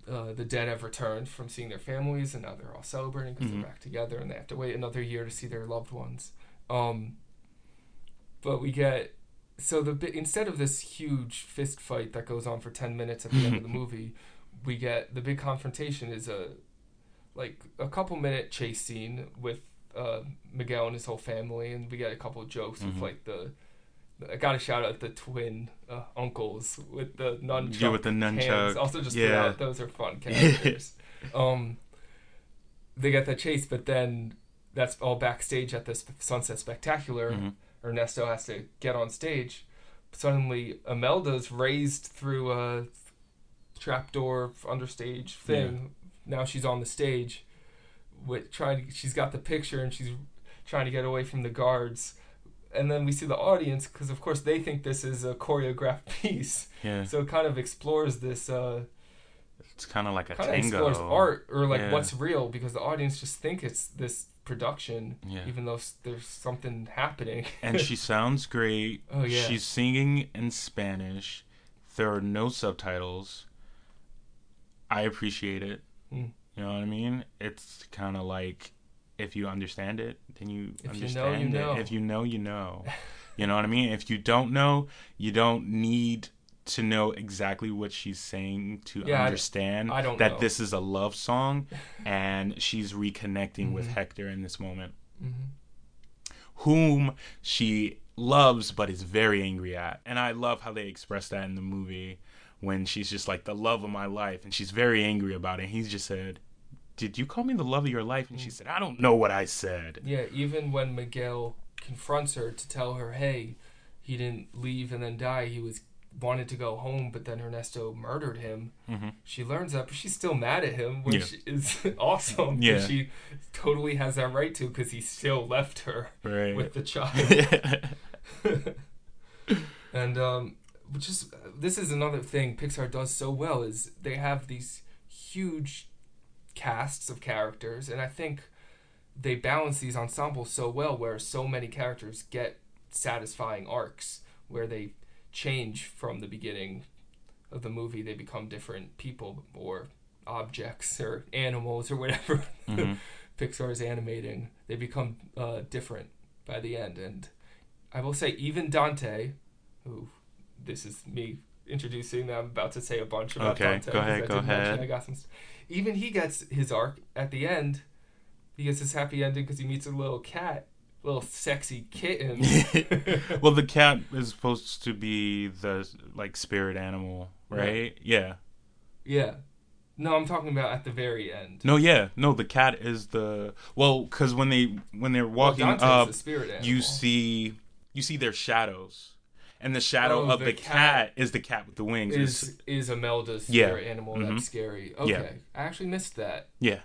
the dead have returned from seeing their families, and now they're all celebrating because they're back together, and they have to wait another year to see their loved ones. But we get... So instead of this huge fist fight that goes on for 10 minutes at the end of the movie, we get the big confrontation is a couple-minute chase scene with Miguel and his whole family, and we get a couple of jokes with, like, I gotta shout out the twin uncles with the nunchuck. Yeah, with the nunchuck. Hands. Also, just throughout, those are fun characters. They get the chase, but then that's all backstage at this Sunset Spectacular. Ernesto has to get on stage. Suddenly, Imelda's raised through a trapdoor understage thing. Yeah. Now she's on the stage. She's got the picture, and she's trying to get away from the guards. And then we see the audience, because, of course, they think this is a choreographed piece. Yeah. So it kind of explores this... it's kind of like a tango. It explores art, or what's real, because the audience just think it's this production, even though there's something happening. And she sounds great. Oh, yeah. She's singing in Spanish. There are no subtitles. I appreciate it. You know what I mean? It's kind of like... If you understand it, then you understand it. If you know, you know. You know what I mean? If you don't know, you don't need to know exactly what she's saying to understand I don't know. This is a love song and she's reconnecting with Hector in this moment, whom she loves but is very angry at. And I love how they express that in the movie when she's just like, the love of my life, and she's very angry about it. And he's just said, did you call me the love of your life? And she said, I don't know what I said. Yeah, even when Miguel confronts her to tell her, hey, he didn't leave and then die. He wanted to go home, but then Ernesto murdered him. She learns that, but she's still mad at him, which is awesome. Yeah. She totally has that right to, because he still left her with the child. And this is another thing Pixar does so well, is they have these huge... casts of characters, and I think they balance these ensembles so well, where so many characters get satisfying arcs where they change from the beginning of the movie. They become different people or objects or animals or whatever Pixar is animating. They become different by the end. And I will say, even Dante, who this is me introducing them, I'm about to say a bunch about Dante. Go ahead. Even he gets his arc at the end. He gets his happy ending because he meets a little cat, little sexy kitten. Well, the cat is supposed to be the spirit animal, right? Yeah. Yeah. No, I'm talking about at the very end. No, yeah, no, the cat is the because when they're walking up, the spirit animal. You see their shadows. And the shadow of the cat is the cat with the wings. Is Imelda's spirit animal. That's scary. Okay. Yeah. I actually missed that. Yeah.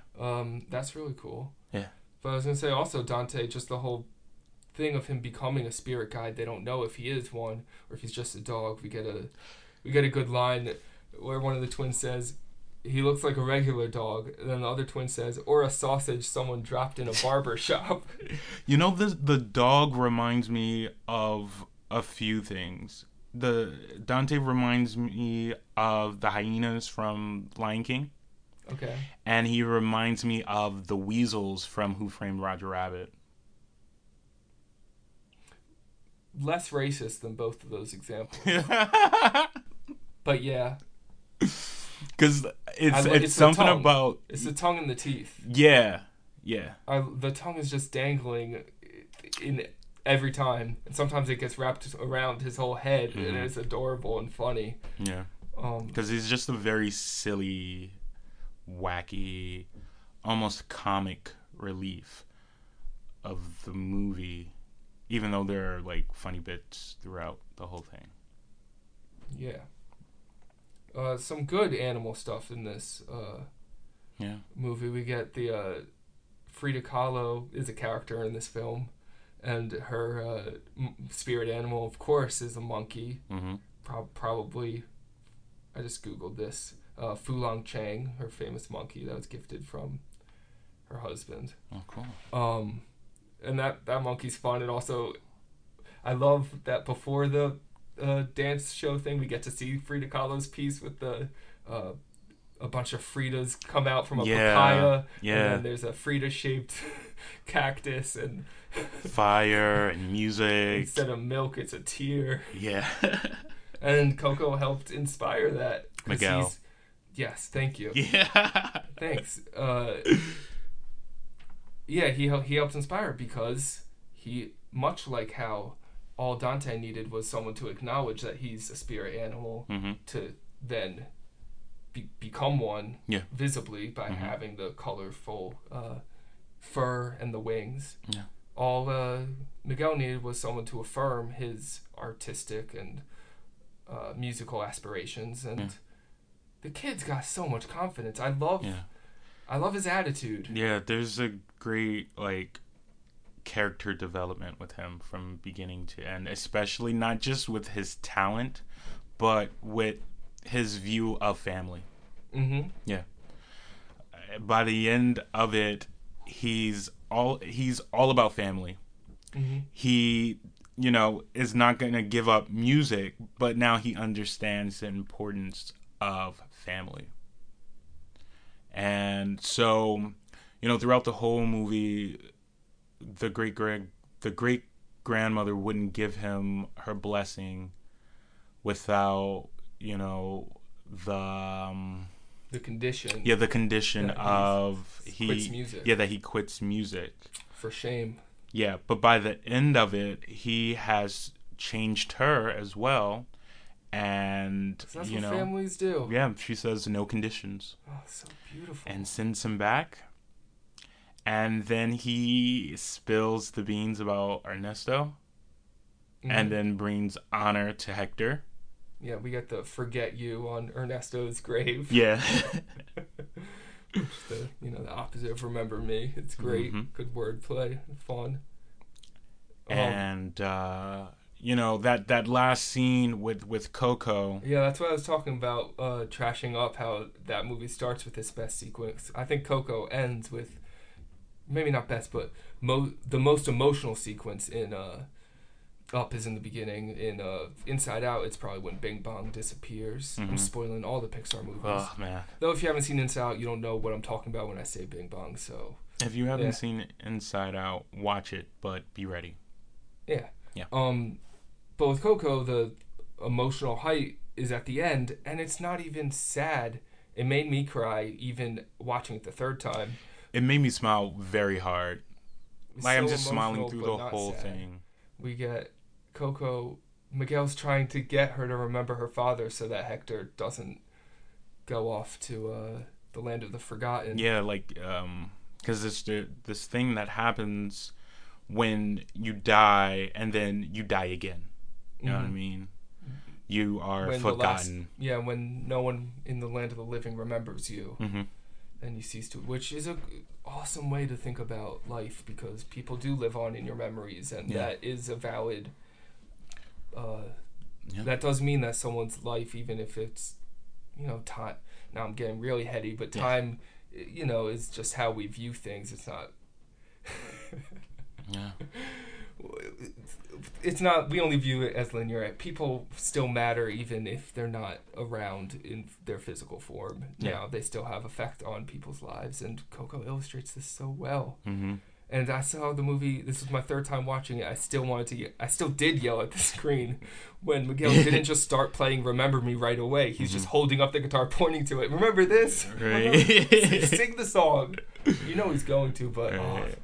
That's really cool. Yeah. But I was going to say also Dante, just the whole thing of him becoming a spirit guide. They don't know if he is one or if he's just a dog. We get a good line where one of the twins says, he looks like a regular dog. And then the other twin says, or a sausage someone dropped in a barber shop. You know, the dog reminds me of... a few things. Dante reminds me of the hyenas from Lion King. Okay. And he reminds me of the weasels from Who Framed Roger Rabbit. Less racist than both of those examples. But yeah. Because it's something about... It's the tongue and the teeth. Yeah. Yeah. The tongue is just dangling in... every time, and sometimes it gets wrapped around his whole head, and it's adorable and funny. Yeah, because he's just a very silly, wacky, almost comic relief of the movie, even though there are funny bits throughout the whole thing. Yeah, some good animal stuff in this movie. We get the Frida Kahlo is a character in this film. And her spirit animal, of course, is a monkey. Probably I just Googled this. Fulong Chang, her famous monkey that was gifted from her husband. Oh, cool. And that monkey's fun. And also, I love that before the dance show thing, we get to see Frida Kahlo's piece with the a bunch of Fridas come out from a papaya. Yeah. And then there's a Frida-shaped cactus and... fire and music. Instead of milk, it's a tear. Yeah. And Coco helped inspire that. Miguel. Yes, thank you. Yeah. Thanks. Yeah, he helped inspire it because he, much like how all Dante needed was someone to acknowledge that he's a spirit animal to then become one visibly by having the colorful fur and the wings. Yeah. All Miguel needed was someone to affirm his artistic and musical aspirations, and the kid's got so much confidence. I love his attitude. Yeah, there's a great character development with him from beginning to end, especially not just with his talent, but with his view of family. Mm-hmm. Yeah. By the end of it, he's all about family. Mm-hmm. He, is not going to give up music, but now he understands the importance of family. And so, throughout the whole movie, the great grandmother wouldn't give him her blessing without, the condition. Yeah, the condition of quits music. Yeah, that he quits music. For shame. Yeah, but by the end of it, he has changed her as well, and that's what families do. Yeah, she says no conditions. Oh, so beautiful. And sends him back, and then he spills the beans about Ernesto, and then brings honor to Hector. Yeah, we got the forget you on Ernesto's grave. Yeah. The opposite of remember me. It's great. Mm-hmm. Good wordplay. Fun. And, that last scene with Coco. Yeah, that's what I was talking about, trashing up how that movie starts with its best sequence. I think Coco ends with, maybe not best, but the most emotional sequence in... Up is in the beginning. In Inside Out, it's probably when Bing Bong disappears. Mm-hmm. I'm spoiling all the Pixar movies. Oh, man. Though if you haven't seen Inside Out, you don't know what I'm talking about when I say Bing Bong, so... If you haven't seen Inside Out, watch it, but be ready. Yeah. Yeah. But with Coco, the emotional height is at the end, and it's not even sad. It made me cry, even watching it the third time. It made me smile very hard. I'm just smiling through the whole thing. We get Coco. Miguel's trying to get her to remember her father so that Hector doesn't go off to the land of the forgotten. Yeah, because it's this thing that happens when you die, and then you die again. You know what I mean? You are forgotten. When no one in the land of the living remembers you, then you cease to. Which is a awesome way to think about life, because people do live on in your memories, and that is a valid that does mean that someone's life, even if it's time. Now I'm getting really heady, but time is just how we view things. It's not we only view it as linear. People still matter even if they're not around in their physical form. Now they still have effect on people's lives, and Coco illustrates this so well. And I saw the movie, this was my third time watching it, I still did yell at the screen when Miguel didn't just start playing Remember Me right away. He's just holding up the guitar, pointing to it. Remember this? Right. Sing the song. You know he's going to, but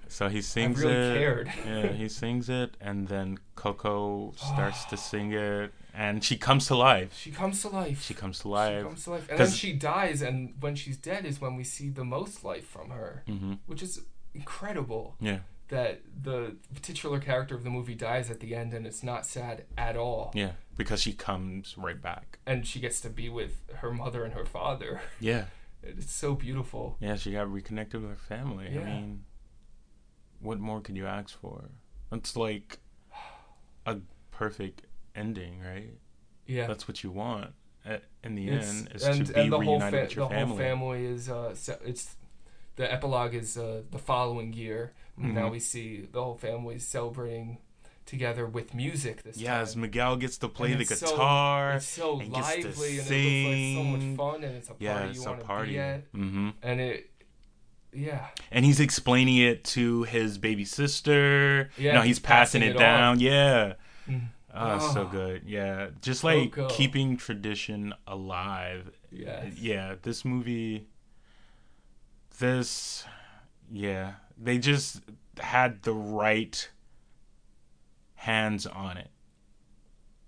so he sings it. I really cared. Yeah, he sings it, and then Coco starts to sing it, and she comes to life. And then she dies, and when she's dead is when we see the most life from her, which is incredible. Yeah. That the titular character of the movie dies at the end, and it's not sad at all. Yeah, because she comes right back. And she gets to be with her mother and her father. Yeah. It's so beautiful. Yeah, she got reconnected with her family. Yeah. I mean, what more could you ask for? It's like a perfect ending, right? Yeah. That's what you want. in the end is to be reunited with your family. The whole family is the epilogue is the following year. Mm-hmm. Now we see the whole family celebrating together with music this time. Yes, Miguel gets to play the guitar. It's so lively and it looks like so much fun, and it's a party you want to be at. Mm-hmm. And it, yeah. And he's explaining it to his baby sister. Yeah, no, he's passing it down. On. Yeah. Mm-hmm. Oh, so good. Yeah. Just like Coco. Keeping tradition alive. Yes. Yeah. This movie, they just had the right hands on it.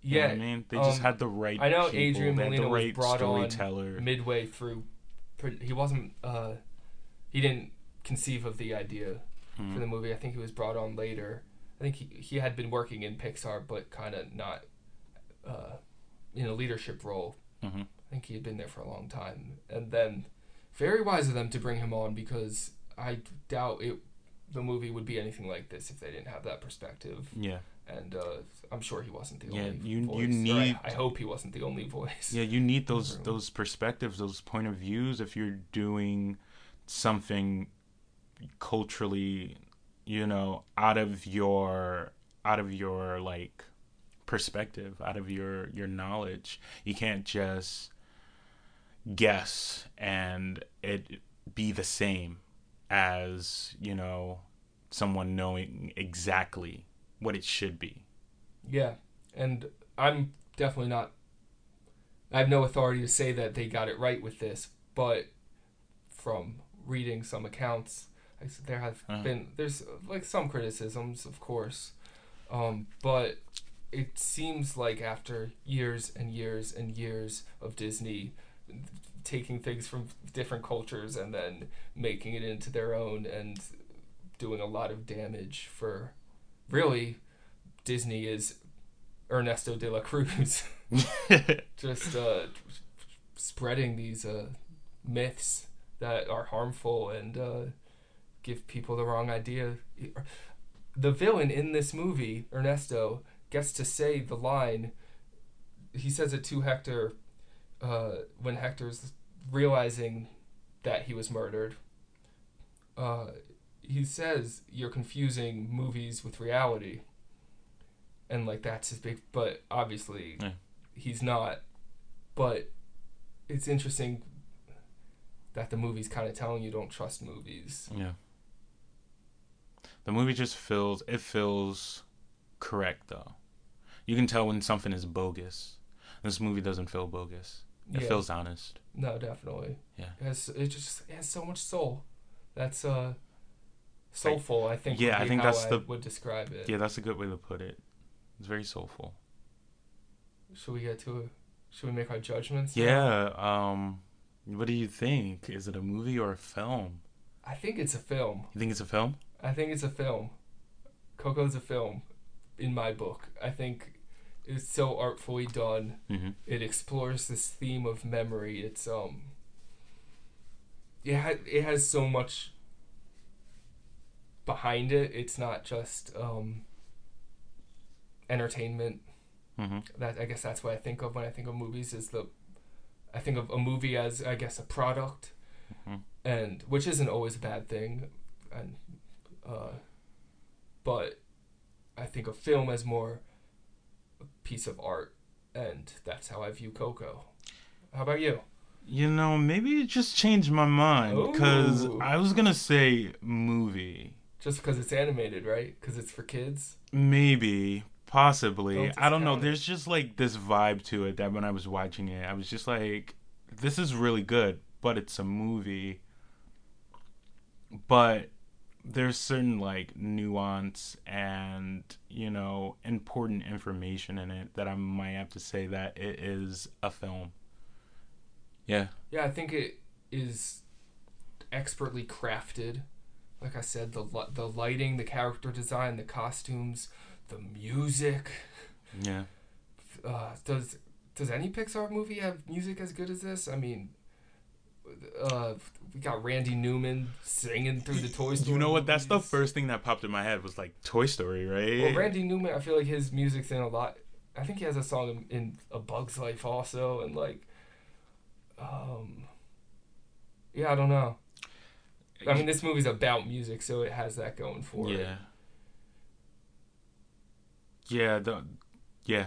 You know what I mean? They just had the right people. I know Adrian Molina was brought on midway through. He wasn't, he didn't conceive of the idea for the movie. I think he was brought on later. I think he had been working in Pixar, but kind of not in a leadership role. Mm-hmm. I think he had been there for a long time. And then, very wise of them to bring him on, because I doubt the movie would be anything like this if they didn't have that perspective. Yeah. And I'm sure he wasn't the only voice. You need, I hope he wasn't the only voice. Yeah, you need those perspectives, those point of views, if you're doing something culturally, out of your like perspective, out of your knowledge. You can't just guess and it be the same as, someone knowing exactly what it should be. Yeah. And I'm definitely not, I have no authority to say that they got it right with this, but from reading some accounts, there have been, there's like some criticisms, of course, but it seems like after years and years and years of Disney taking things from different cultures and then making it into their own and doing a lot of damage for, really, Disney is Ernesto de la Cruz, just spreading these myths that are harmful and give people the wrong idea. The villain in this movie, Ernesto, gets to say the line. He says it to Hector when Hector's realizing that he was murdered. He says, "You're confusing movies with reality," and like that's his big. But obviously, he's not. But it's interesting that the movie's kind of telling you don't trust movies. Yeah. The movie just feels correct, though. You can tell when something is bogus. This movie doesn't feel bogus. It feels honest. No, definitely. Yeah. It has so much soul. That's soulful, I think. Yeah, I think I would describe it. Yeah, that's a good way to put it. It's very soulful. Should we make our judgments? Yeah, what do you think? Is it a movie or a film? I think it's a film. You think it's a film? I think it's a film. Coco's a film, in my book. I think it's so artfully done. Mm-hmm. It explores this theme of memory. It's it has so much behind it. It's not just entertainment. Mm-hmm. That, I guess, that's what I think of when I think of movies. I think of a movie as, I guess, a product, mm-hmm. and which isn't always a bad thing. And but I think of film as more a piece of art, and that's how I view Coco. How about you? Maybe it just changed my mind, because I was going to say movie. Just because it's animated, right? Because it's for kids? Maybe. Possibly. I don't know. There's just like this vibe to it that when I was watching it, I was just like, this is really good, but it's a movie. But there's certain like nuance and, important information in it that I might have to say that it is a film. Yeah. Yeah, I think it is expertly crafted. Like I said, the lighting, the character design, the costumes, the music. Yeah. Does any Pixar movie have music as good as this? I mean, we got Randy Newman singing through the Toy Story. You know what? That's the first thing that popped in my head was like Toy Story, right? Well, Randy Newman, I feel like his music's in a lot I think he has a song in A Bug's Life also, and like, yeah, I don't know. I mean, this movie's about music, so it has that going for it. Yeah.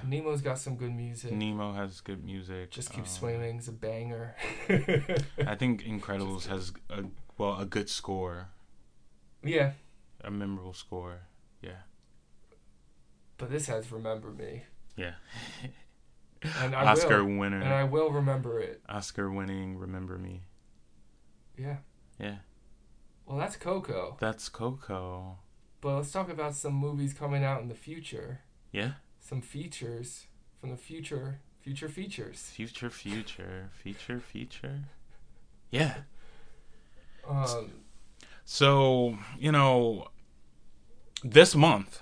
Nemo's got some good music. Nemo has good music. Just Keep Swimming's a banger. I think Incredibles has a good score. Yeah. A memorable score. Yeah. But this has Remember Me. Yeah. And Oscar winner. And I will remember it. Oscar winning Remember Me. Yeah. Yeah. Well, that's Coco. That's Coco. But let's talk about some movies coming out in the future. Yeah. Some features from the future. Future features. Future feature. Yeah. So, you know, this month,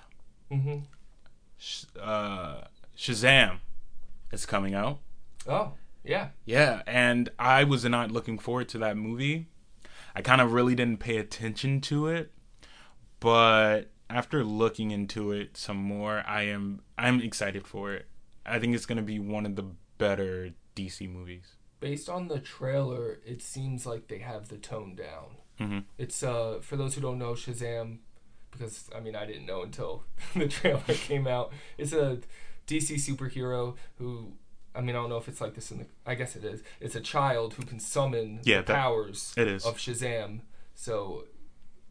Shazam is coming out. Oh, yeah. Yeah, and I was not looking forward to that movie. I kind of really didn't pay attention to it, but after looking into it some more, I'm excited for it. I think it's going to be one of the better DC movies. Based on the trailer, it seems like they have the tone down. Mm-hmm. It's, for those who don't know, Shazam, because, I mean, I didn't know until the trailer came out. It's a DC superhero who, I mean, I don't know if it's like this in the... I guess it is. It's a child who can summon the powers of Shazam. So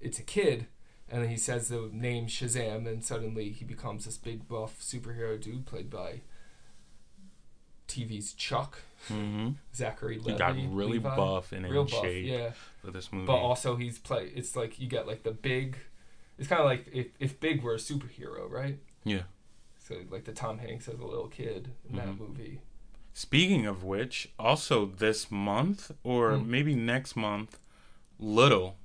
it's a kid, and then he says the name Shazam, and suddenly he becomes this big, buff superhero dude played by TV's Chuck. Mm-hmm. Zachary Levi. He got really buff and in shape for this movie. But also he's play. It's like you get like the big... It's kind of like if Big were a superhero, right? Yeah. So like the Tom Hanks as a little kid in that movie. Speaking of which, also this month or maybe next month, Little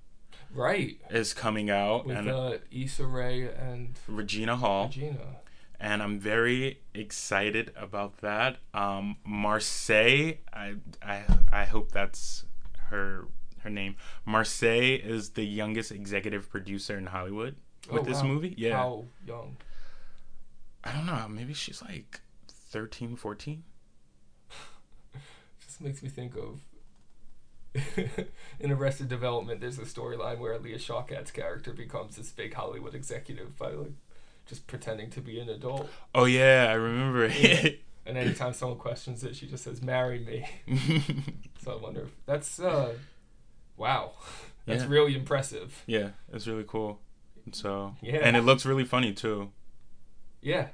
is coming out. With and Issa Rae and Regina Hall. And I'm very excited about that. Marseille, I hope that's her name. Marseille is the youngest executive producer in Hollywood with this movie. Yeah. How young? I don't know. Maybe she's like 13, 14. Just makes me think of in Arrested Development, there's a storyline where Aaliyah Shawkat's character becomes this big Hollywood executive by like just pretending to be an adult. Oh, yeah. I remember it. And anytime someone questions it, she just says, marry me. So I wonder if that's... wow. That's really impressive. Yeah. It's really cool. So yeah. And it looks really funny, too. Yeah.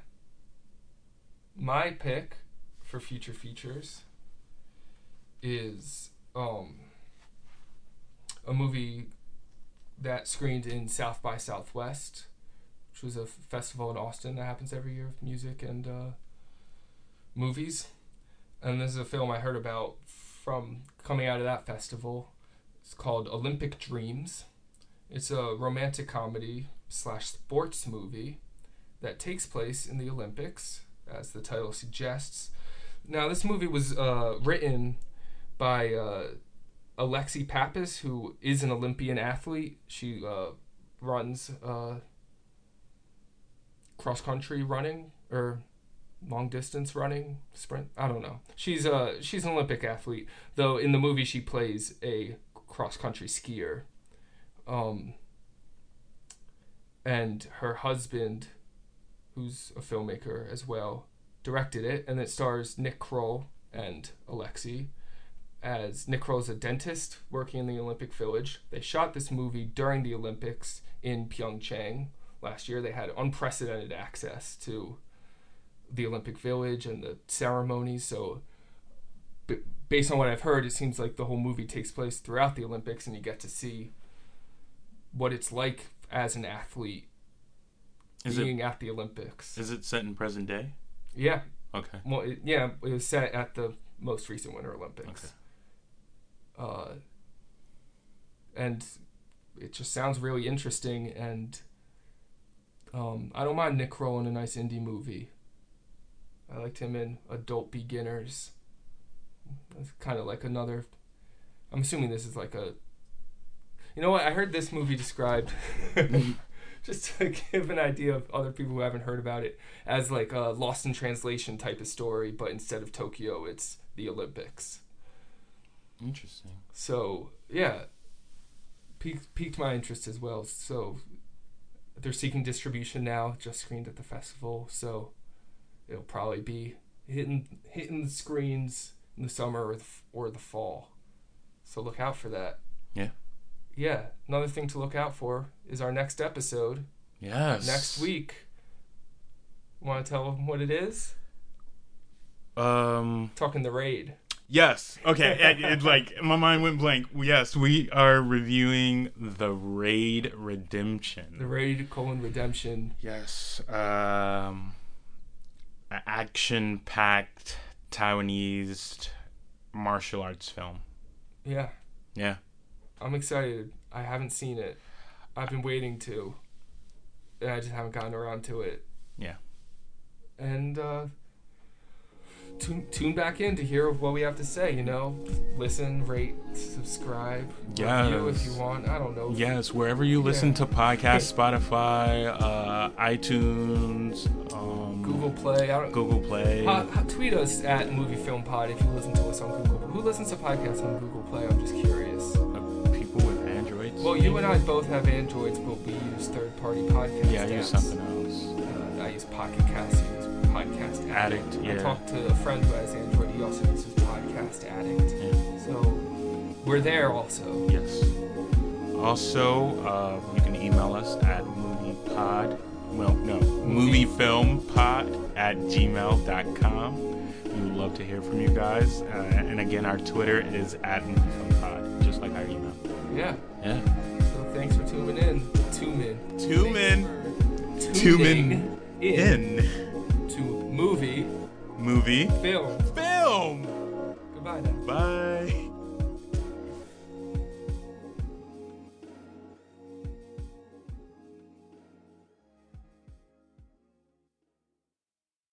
My pick for future features is a movie that screened in South by Southwest, which was a festival in Austin that happens every year of music and movies. And this is a film I heard about from coming out of that festival. It's called Olympic Dreams. It's a romantic comedy / sports movie that takes place in the Olympics, as the title suggests. Now, this movie was written by Alexi Pappas, who is an Olympian athlete. She runs cross-country running, or long-distance running, sprint, I don't know. She's an Olympic athlete, though in the movie she plays a cross-country skier. And her husband, who's a filmmaker as well, directed it, and it stars Nick Kroll and Alexi. As Nick Kroll's a dentist working in the Olympic Village. They shot this movie during the Olympics in Pyeongchang last year. They had unprecedented access to the Olympic Village and the ceremonies, so based on what I've heard, it seems like the whole movie takes place throughout the Olympics, and you get to see what it's like as an athlete being at the Olympics. Is it set in present day? Yeah. Okay. Well, it was set at the most recent Winter Olympics. Okay. And it just sounds really interesting, and I don't mind Nick Kroll in a nice indie movie. I liked him in Adult Beginners. That's kind of like another... I'm assuming this is like a... You know what? I heard this movie described... just to give an idea of other people who haven't heard about it, as like a Lost in Translation type of story, but instead of Tokyo, it's the Olympics. Interesting. So, yeah, piqued my interest as well. So they're seeking distribution now, just screened at the festival, so it'll probably be hitting the screens in the summer or the fall. So look out for that. Yeah. Yeah. Another thing to look out for is our next episode. Yes. Next week. Want to tell them what it is? Talking The Raid. Yes. Okay. It, like, my mind went blank. Yes, we are reviewing The Raid Redemption. The Raid: Redemption. Yes. Action-packed Taiwanese martial arts film. Yeah. Yeah. I'm excited. I haven't seen it. I've been waiting to. And I just haven't gotten around to it. Yeah. And tune back in to hear what we have to say, you know? Listen, rate, subscribe. Yes. Review if you want. I don't know. Yes, wherever you listen to podcasts, Spotify, iTunes, Google Play. Google Play. Tweet us at Movie Film Pod if you listen to us on Google. Who listens to podcasts on Google Play? I'm just curious. People with Androids? Well, you and I both have Androids, but we use third-party podcast apps. Yeah, I use something else. I use Pocket Cast. Podcast Addict. Yeah. I talked to a friend who has Android. He also uses Podcast Addict. Yeah. So we're there also. Yes. Also, you can email us at moviefilmpod@gmail.com. We would love to hear from you guys. And again, our Twitter is @moviefilmpod, just like our email. Yeah. Yeah. So thanks for tuning in. Tuning in. Movie. Film. Goodbye now. Bye.